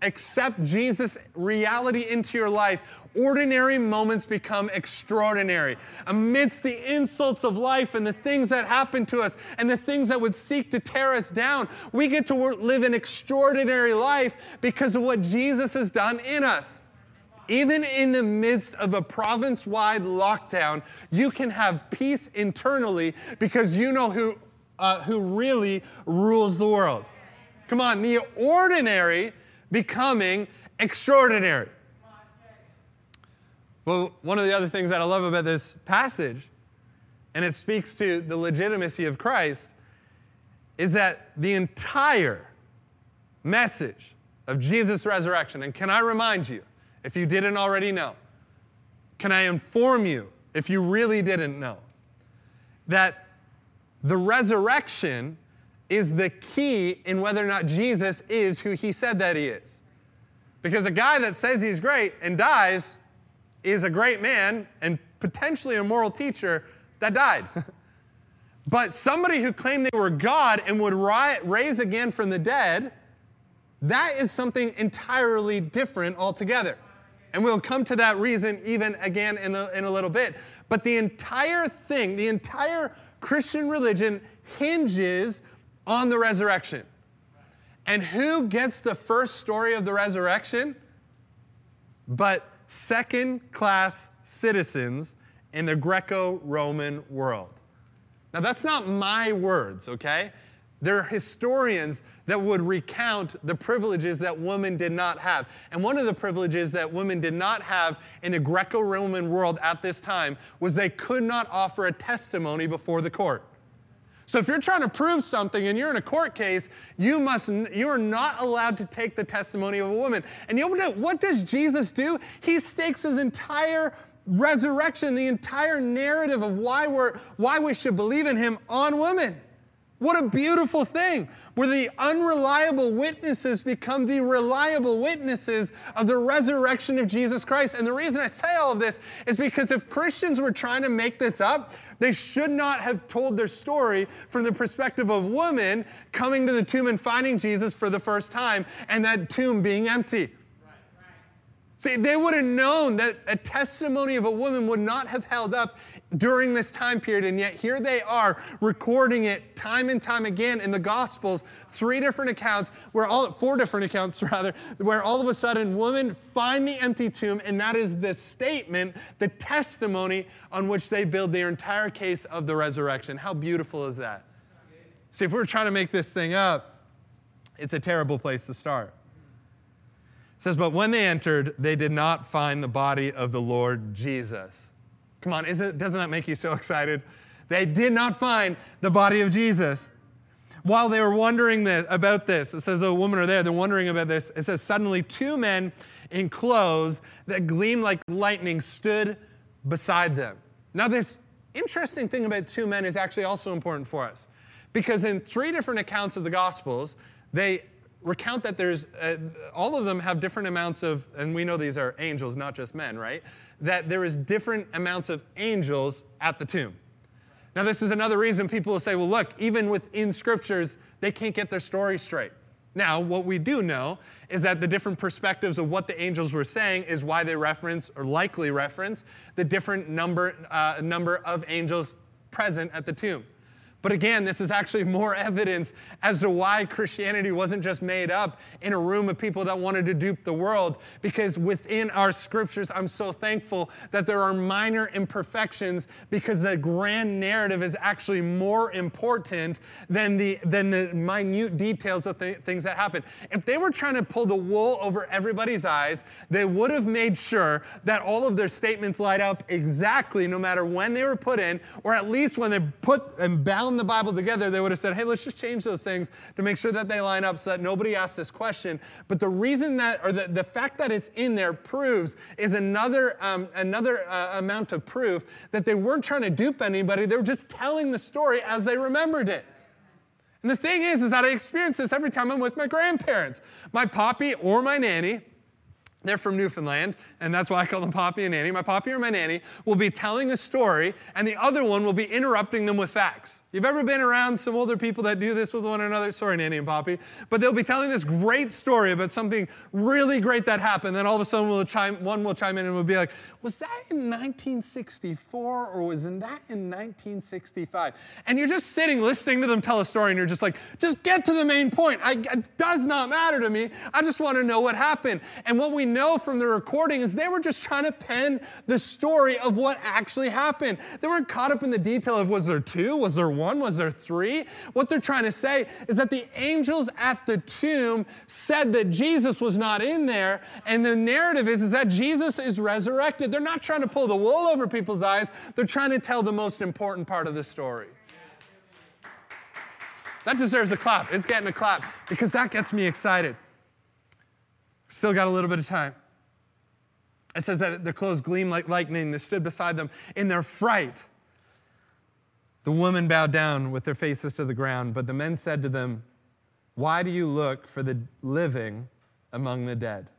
accept Jesus' reality into your life, ordinary moments become extraordinary. Amidst the insults of life and the things that happen to us and the things that would seek to tear us down, we get to live an extraordinary life because of what Jesus has done in us. Even in the midst of a province-wide lockdown, you can have peace internally because you know who really rules the world. Come on, the ordinary becoming extraordinary. Well, one of the other things that I love about this passage, and it speaks to the legitimacy of Christ, is that the entire message of Jesus' resurrection, and can I remind you, if you didn't already know, can I inform you, if you really didn't know, that the resurrection is the key in whether or not Jesus is who he said that he is. Because a guy that says he's great and dies is a great man and potentially a moral teacher that died. But somebody who claimed they were God and would raise again from the dead, that is something entirely different altogether. And we'll come to that reason even again in a little bit. But the entire thing, the entire Christian religion hinges on the resurrection. And who gets the first story of the resurrection? But second-class citizens in the Greco-Roman world. Now, that's not my words, okay? There are historians that would recount the privileges that women did not have. And one of the privileges that women did not have in the Greco-Roman world at this time was they could not offer a testimony before the court. So if you're trying to prove something and you're in a court case, you are not allowed to take the testimony of a woman. And you know what does Jesus do? He stakes his entire resurrection, the entire narrative of why we should believe in him on women. What a beautiful thing, where the unreliable witnesses become the reliable witnesses of the resurrection of Jesus Christ. And the reason I say all of this is because if Christians were trying to make this up, they should not have told their story from the perspective of women coming to the tomb and finding Jesus for the first time and that tomb being empty. See, they would have known that a testimony of a woman would not have held up during this time period, and yet here they are recording it time and time again in the Gospels, four different accounts, where all of a sudden women find the empty tomb, and that is the statement, the testimony on which they build their entire case of the resurrection. How beautiful is that? See, if we were trying to make this thing up, it's a terrible place to start. It says, but when they entered, they did not find the body of the Lord Jesus. Come on, doesn't that make you so excited? They did not find the body of Jesus. While they were wondering about this, it says the women are there, they're wondering about this. It says, suddenly two men in clothes that gleamed like lightning stood beside them. Now this interesting thing about two men is actually also important for us, because in three different accounts of the Gospels, they recount that there's, all of them have different amounts of, and we know these are angels, not just men, right? That there is different amounts of angels at the tomb. Now, this is another reason people will say, well, look, even within scriptures, they can't get their story straight. Now, what we do know is that the different perspectives of what the angels were saying is why they reference, or likely reference, the different number of angels present at the tomb. But again, this is actually more evidence as to why Christianity wasn't just made up in a room of people that wanted to dupe the world, because within our scriptures, I'm so thankful that there are minor imperfections, because the grand narrative is actually more important than the minute details of things that happen. If they were trying to pull the wool over everybody's eyes, they would have made sure that all of their statements light up exactly no matter when they were put in, or at least when they put and bound the Bible together, they would have said, hey, let's just change those things to make sure that they line up so that nobody asks this question. But the reason that, or the fact that it's in there proves, is another amount of proof that they weren't trying to dupe anybody. They were just telling the story as they remembered it. And the thing is that I experience this every time I'm with my grandparents. My poppy or my nanny, they're from Newfoundland, and that's why I call them Poppy and Nanny. My Poppy or my Nanny will be telling a story, and the other one will be interrupting them with facts. You've ever been around some older people that do this with one another? Sorry, Nanny and Poppy. But they'll be telling this great story about something really great that happened. Then all of a sudden, one will chime in and will be like, was that in 1964, or was that in 1965? And you're just sitting, listening to them tell a story, and you're just like, just get to the main point. It does not matter to me. I just want to know what happened. And what we know from the recording is they were just trying to pen the story of what actually happened. They weren't caught up in the detail of, was there two, was there one, was there three? What they're trying to say is that the angels at the tomb said that Jesus was not in there, and the narrative is that Jesus is resurrected. They're not trying to pull the wool over people's eyes. They're trying to tell the most important part of the story. That deserves a clap. It's getting a clap, because that gets me excited. Still got a little bit of time. It says that their clothes gleamed like lightning. They stood beside them in their fright. The women bowed down with their faces to the ground, but the men said to them, why do you look for the living among the dead?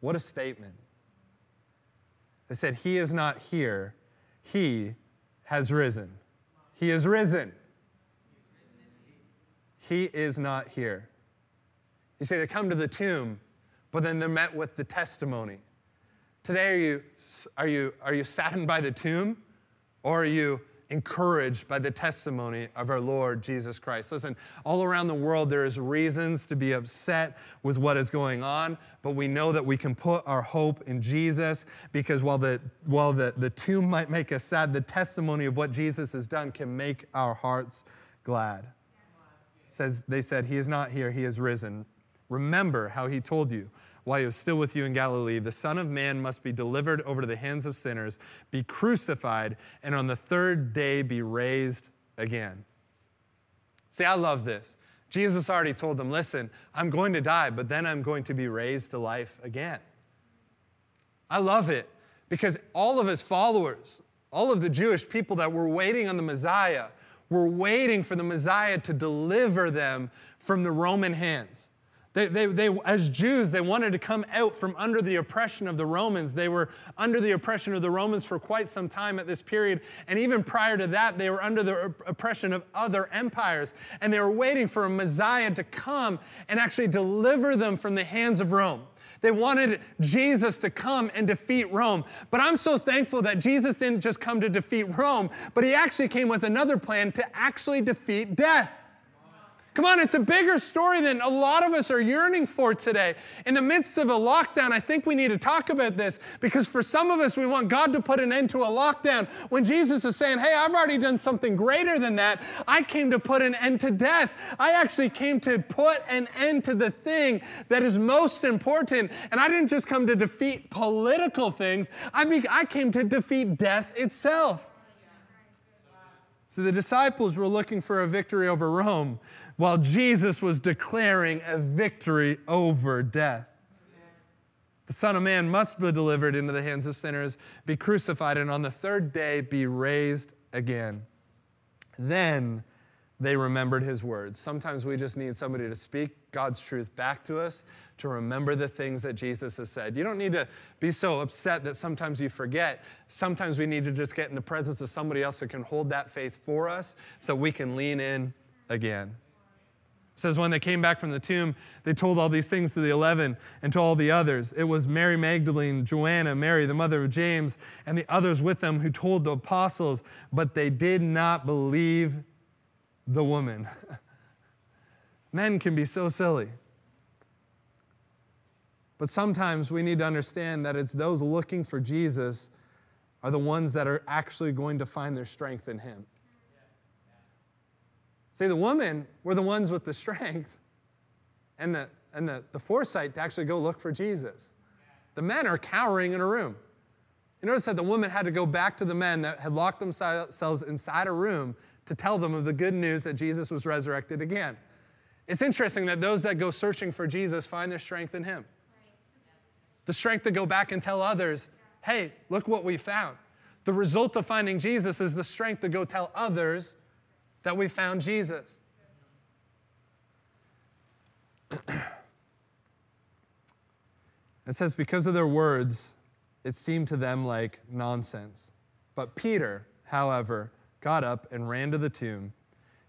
What a statement. They said, he is not here. He has risen. He is risen. He is not here. You see, they come to the tomb, but then they're met with the testimony. Today, are you saddened by the tomb, or are you encouraged by the testimony of our Lord Jesus Christ? Listen, all around the world, there is reasons to be upset with what is going on, but we know that we can put our hope in Jesus, because while the tomb might make us sad, the testimony of what Jesus has done can make our hearts glad. It says, they said, he is not here, he is risen. Remember how he told you while he was still with you in Galilee, the Son of Man must be delivered over to the hands of sinners, be crucified, and on the third day be raised again. See, I love this. Jesus already told them, listen, I'm going to die, but then I'm going to be raised to life again. I love it, because all of his followers, all of the Jewish people that were waiting on the Messiah, were waiting for the Messiah to deliver them from the Roman hands. They, as Jews, they wanted to come out from under the oppression of the Romans. They were under the oppression of the Romans for quite some time at this period. And even prior to that, they were under the oppression of other empires. And they were waiting for a Messiah to come and actually deliver them from the hands of Rome. They wanted Jesus to come and defeat Rome. But I'm so thankful that Jesus didn't just come to defeat Rome, but he actually came with another plan to actually defeat death. Come on, it's a bigger story than a lot of us are yearning for today. In the midst of a lockdown, I think we need to talk about this, because for some of us, we want God to put an end to a lockdown when Jesus is saying, hey, I've already done something greater than that. I came to put an end to death. I actually came to put an end to the thing that is most important. And I didn't just come to defeat political things. I came to defeat death itself. So the disciples were looking for a victory over Rome, while Jesus was declaring a victory over death. Amen. The Son of Man must be delivered into the hands of sinners, be crucified, and on the third day be raised again. Then they remembered his words. Sometimes we just need somebody to speak God's truth back to us, to remember the things that Jesus has said. You don't need to be so upset that sometimes you forget. Sometimes we need to just get in the presence of somebody else that can hold that faith for us so we can lean in again. It says, when they came back from the tomb, they told all these things to the 11 and to all the others. It was Mary Magdalene, Joanna, Mary, the mother of James, and the others with them who told the apostles, but they did not believe the woman. Men can be so silly. But sometimes we need to understand that it's those looking for Jesus are the ones that are actually going to find their strength in him. See, the women were the ones with the strength and the foresight to actually go look for Jesus. The men are cowering in a room. You notice that the women had to go back to the men that had locked themselves inside a room to tell them of the good news that Jesus was resurrected again. It's interesting that those that go searching for Jesus find their strength in him. The strength to go back and tell others, hey, look what we found. The result of finding Jesus is the strength to go tell others that we found Jesus. It says, because of their words, it seemed to them like nonsense. But Peter, however, got up and ran to the tomb.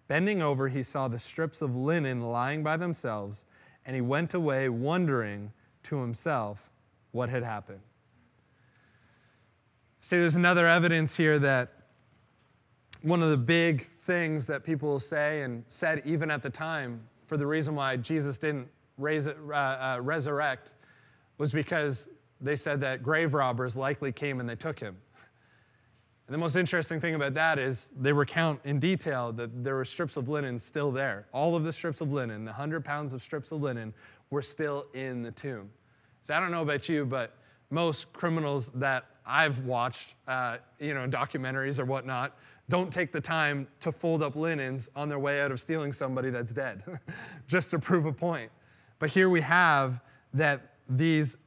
Bending over, he saw the strips of linen lying by themselves, and he went away wondering to himself what had happened. See, there's another evidence here that one of the big things that people say and said even at the time for the reason why Jesus didn't resurrect was because they said that grave robbers likely came and they took him. And the most interesting thing about that is they recount in detail that there were strips of linen still there. All of the strips of linen, the 100 pounds of strips of linen, were still in the tomb. So I don't know about you, but most criminals that I've watched, in documentaries or whatnot, don't take the time to fold up linens on their way out of stealing somebody that's dead, just to prove a point. But here we have that these,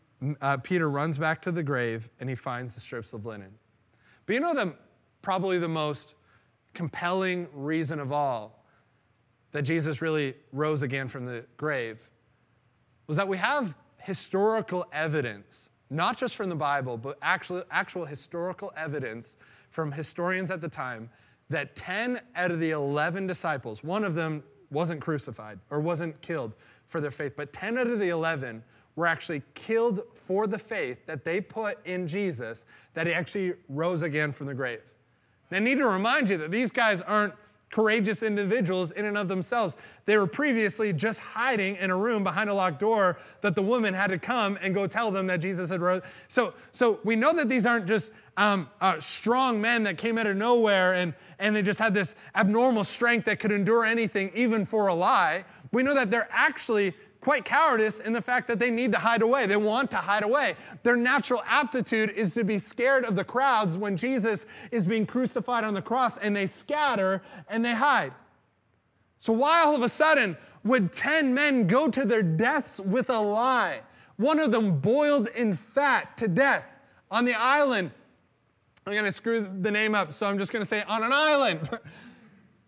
Peter runs back to the grave and he finds the strips of linen. But you know, probably the most compelling reason of all that Jesus really rose again from the grave was that we have historical evidence, not just from the Bible, but actual historical evidence from historians at the time that 10 out of the 11 disciples, one of them wasn't crucified or wasn't killed for their faith, but 10 out of the 11 were actually killed for the faith that they put in Jesus, that he actually rose again from the grave. And I need to remind you that these guys aren't courageous individuals in and of themselves. They were previously just hiding in a room behind a locked door that the woman had to come and go tell them that Jesus had rose. So we know that these aren't just strong men that came out of nowhere and they just had this abnormal strength that could endure anything, even for a lie. We know that they're actually quite cowardice in the fact that they need to hide away. They want to hide away. Their natural aptitude is to be scared of the crowds when Jesus is being crucified on the cross, and they scatter and they hide. So why all of a sudden would 10 men go to their deaths with a lie? One of them boiled in fat to death on the island. I'm going to screw the name up, so I'm just going to say on an island.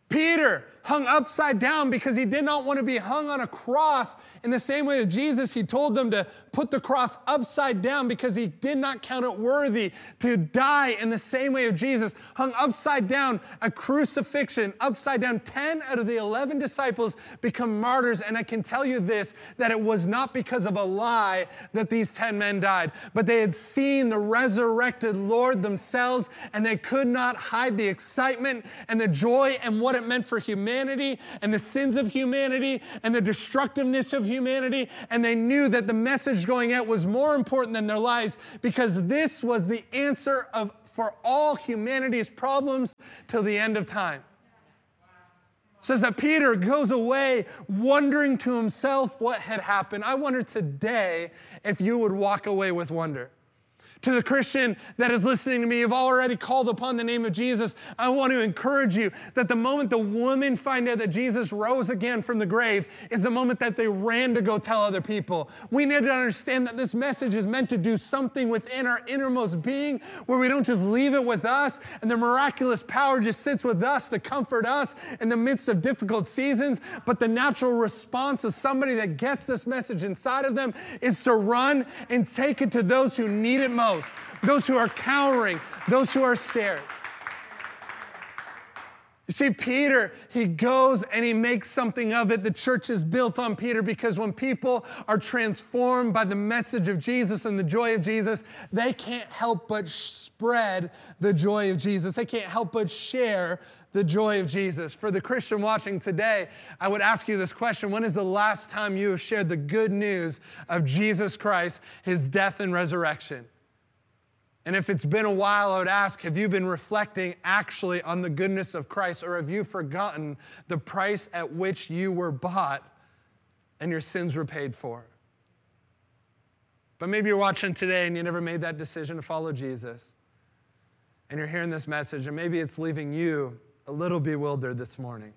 Peter, hung upside down because he did not want to be hung on a cross. In the same way of Jesus, he told them to put the cross upside down because he did not count it worthy to die. In the same way of Jesus, hung upside down, a crucifixion, upside down. 10 out of the 11 disciples become martyrs, and I can tell you this, that it was not because of a lie that these 10 men died, but they had seen the resurrected Lord themselves, and they could not hide the excitement and the joy and what it meant for humanity and the sins of humanity and the destructiveness of humanity, and they knew that the message going out was more important than their lives, because this was the answer for all humanity's problems till the end of time. It says that Peter goes away wondering to himself what had happened. I wonder today if you would walk away with wonder. To the Christian that is listening to me, you've already called upon the name of Jesus. I want to encourage you that the moment the women find out that Jesus rose again from the grave is the moment that they ran to go tell other people. We need to understand that this message is meant to do something within our innermost being, where we don't just leave it with us and the miraculous power just sits with us to comfort us in the midst of difficult seasons, but the natural response of somebody that gets this message inside of them is to run and take it to those who need it most. Those who are cowering, those who are scared. You see, Peter, he goes and he makes something of it. The church is built on Peter, because when people are transformed by the message of Jesus and the joy of Jesus, they can't help but spread the joy of Jesus. They can't help but share the joy of Jesus. For the Christian watching today, I would ask you this question. When is the last time you have shared the good news of Jesus Christ, his death and resurrection? And if it's been a while, I would ask, have you been reflecting actually on the goodness of Christ, or have you forgotten the price at which you were bought and your sins were paid for? But maybe you're watching today and you never made that decision to follow Jesus, and you're hearing this message, and maybe it's leaving you a little bewildered this morning,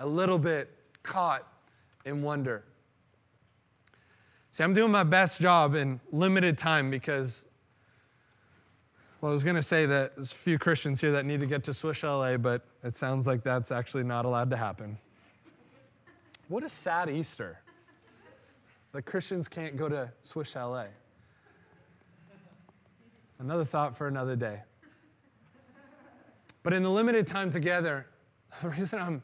a little bit caught in wonder. See, I'm doing my best job in limited time because, well, I was going to say that there's a few Christians here that need to get to Swish LA, but it sounds like that's actually not allowed to happen. What a sad Easter. The Christians can't go to Swish LA. Another thought for another day. But in the limited time together, the reason I'm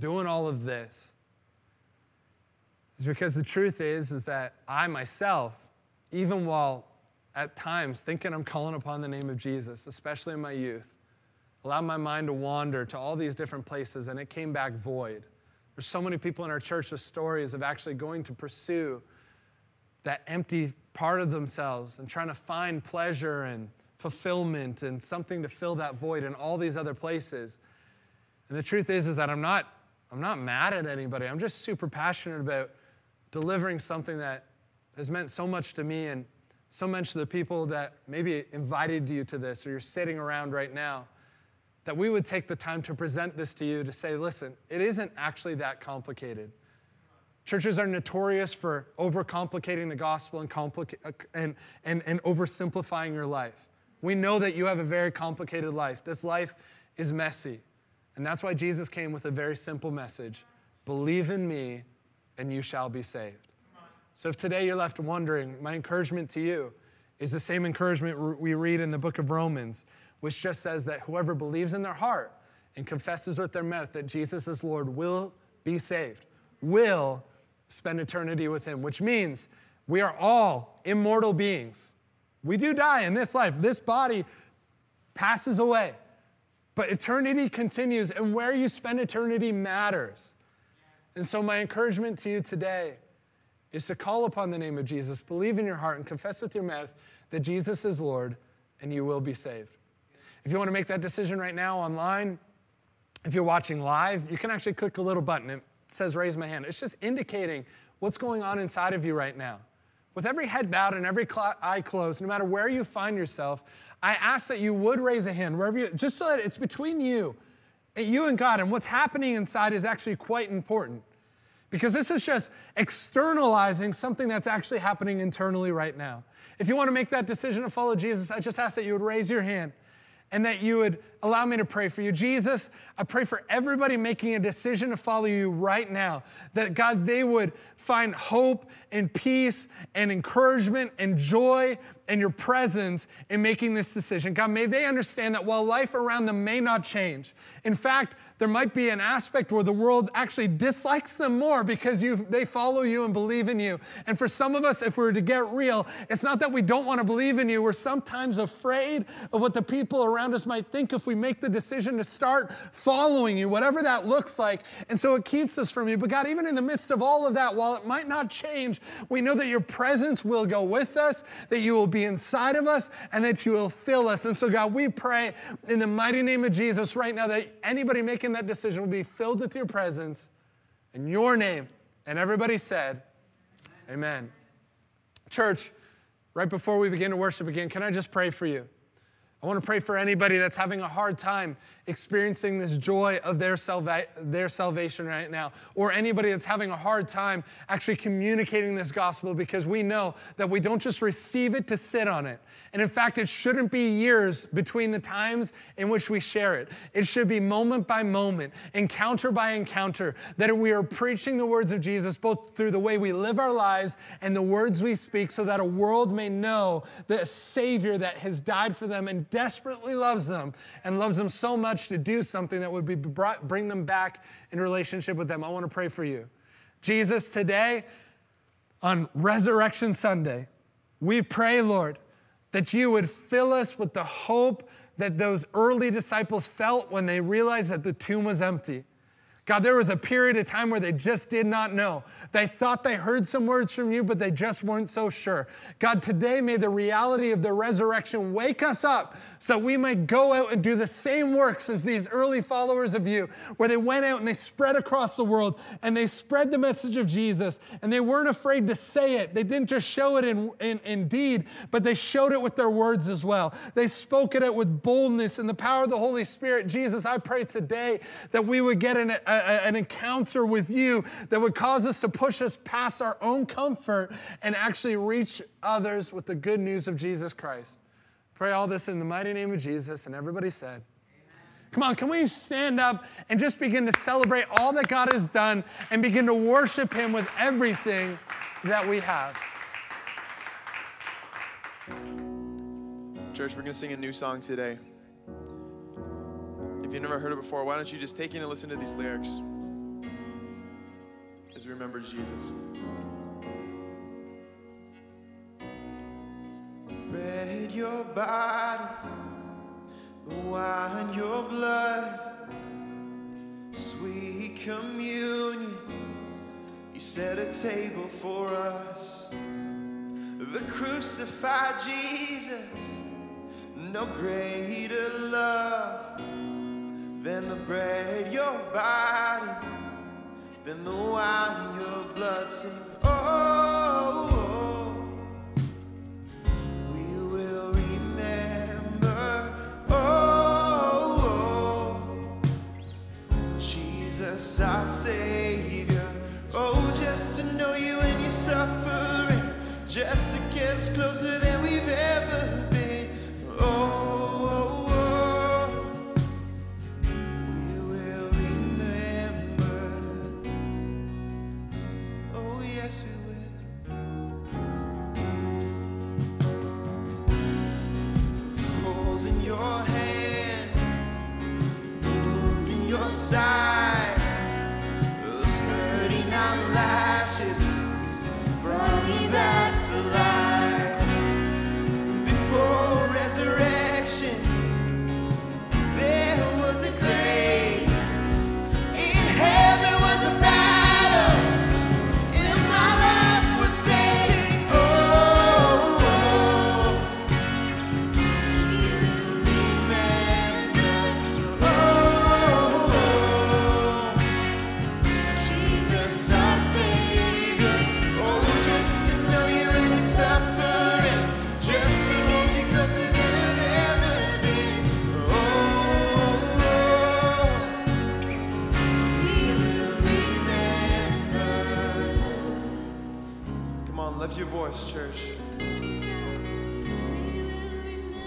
doing all of this is because the truth is that I myself, even while at times thinking I'm calling upon the name of Jesus, especially in my youth, allowed my mind to wander to all these different places, and it came back void. There's so many people in our church with stories of actually going to pursue that empty part of themselves and trying to find pleasure and fulfillment and something to fill that void in all these other places. And the truth is that I'm not mad at anybody. I'm just super passionate about delivering something that has meant so much to me and so much to the people that maybe invited you to this, or you're sitting around right now, that we would take the time to present this to you, to say, listen, it isn't actually that complicated. Churches are notorious for overcomplicating the gospel and oversimplifying your life. We know that you have a very complicated life. This life is messy. And that's why Jesus came with a very simple message. Believe in me and you shall be saved. So if today you're left wondering, my encouragement to you is the same encouragement we read in the book of Romans, which just says that whoever believes in their heart and confesses with their mouth that Jesus is Lord will be saved, will spend eternity with him, which means we are all immortal beings. We do die in this life. This body passes away, but eternity continues, and where you spend eternity matters. And so my encouragement to you today is to call upon the name of Jesus, believe in your heart, and confess with your mouth that Jesus is Lord, and you will be saved. If you want to make that decision right now online, if you're watching live, you can actually click a little button. It says, raise my hand. It's just indicating what's going on inside of you right now. With every head bowed and every eye closed, no matter where you find yourself, I ask that you would raise a hand, wherever you, just so that it's between you and God, and what's happening inside is actually quite important. Because this is just externalizing something that's actually happening internally right now. If you want to make that decision to follow Jesus, I just ask that you would raise your hand. and that you would allow me to pray for you. Jesus, I pray for everybody making a decision to follow you right now, that, God, they would find hope and peace and encouragement and joy and your presence in making this decision. God, may they understand that while life around them may not change, in fact, there might be an aspect where the world actually dislikes them more because they follow you and believe in you. And for some of us, if we were to get real, it's not that we don't want to believe in you. We're sometimes afraid of what the people around us might think if we make the decision to start following you, whatever that looks like. And so it keeps us from you. But God, even in the midst of all of that, while it might not change, we know that your presence will go with us, that you will be inside of us, and that you will fill us. And so, God, we pray in the mighty name of Jesus right now that anybody making that decision will be filled with your presence in your name. And everybody said, amen. Church, right before we begin to worship again, can I just pray for you? I want to pray for anybody that's having a hard time experiencing this joy of their salvation right now, or anybody that's having a hard time actually communicating this gospel, because we know that we don't just receive it to sit on it. And in fact, it shouldn't be years between the times in which we share it. It should be moment by moment, encounter by encounter, that we are preaching the words of Jesus both through the way we live our lives and the words we speak, so that a world may know the Savior that has died for them and desperately loves them, and loves them so much to do something that would bring them back in relationship with them. I want to pray for you. Jesus, today on Resurrection Sunday, we pray, Lord, that you would fill us with the hope that those early disciples felt when they realized that the tomb was empty. God, there was a period of time where they just did not know. They thought they heard some words from you, but they just weren't so sure. God, today may the reality of the resurrection wake us up so that we might go out and do the same works as these early followers of you, where they went out and they spread across the world and they spread the message of Jesus, and they weren't afraid to say it. They didn't just show it in deed, but they showed it with their words as well. They spoke it out with boldness and the power of the Holy Spirit. Jesus, I pray today that we would get an encounter with you that would cause us to push us past our own comfort and actually reach others with the good news of Jesus Christ. Pray all this in the mighty name of Jesus, and everybody said, come on, can we stand up and just begin to celebrate all that God has done and begin to worship him with everything that we have? Church, we're going to sing a new song today. If you've never heard it before, why don't you just take in and listen to these lyrics as we remember Jesus. Bread your body, wine your blood, sweet communion, you set a table for us. The crucified Jesus, no greater love. Then the bread, your body, then the wine, your blood, sing, oh, oh, we will remember, oh, oh, Jesus, our Savior, oh, just to know you and your suffering, just to get us closer than we've ever been, oh. Your voice, church. We will remember.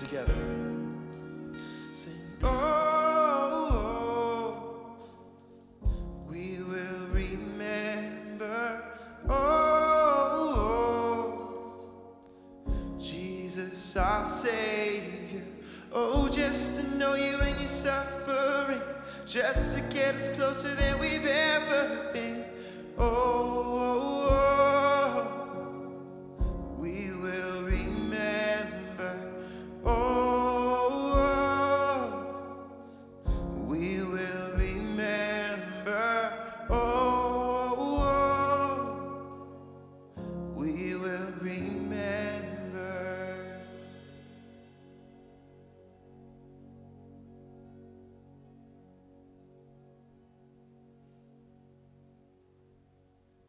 hands together. Sing, oh, oh, we will remember, oh, oh, Jesus our Savior. Oh, just to know you and your suffering, just to get us closer than we've ever been. Oh, oh, oh, we will remember. Oh, oh, we will remember. Oh, oh, we will remember.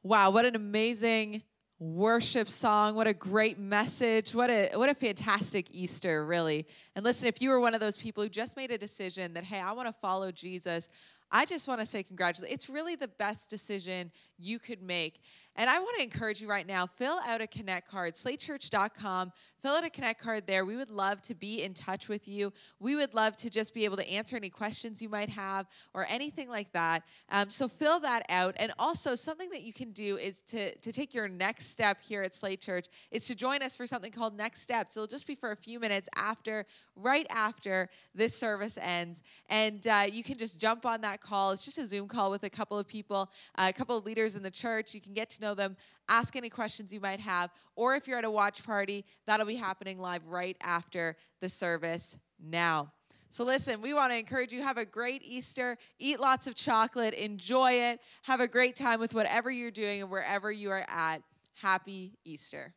Wow, what an amazing worship song. What a great message. What a fantastic Easter, really. And listen, if you were one of those people who just made a decision that, hey, I want to follow Jesus, I just want to say congratulations. It's really the best decision you could make. And I want to encourage you right now, fill out a Connect card, slatechurch.com. Fill out a Connect card there. We would love to be in touch with you. We would love to just be able to answer any questions you might have or anything like that. So fill that out. And also, something that you can do is to take your next step here at Slate Church is to join us for something called Next Steps. It'll just be for a few minutes right after this service ends. And you can just jump on that call. It's just a Zoom call with a couple of people, a couple of leaders in the church. You can get to know them, ask any questions you might have, or if you're at a watch party, that'll be happening live right after the service now. So listen, we want to encourage you, have a great Easter, eat lots of chocolate, enjoy it, have a great time with whatever you're doing and wherever you are at. Happy Easter.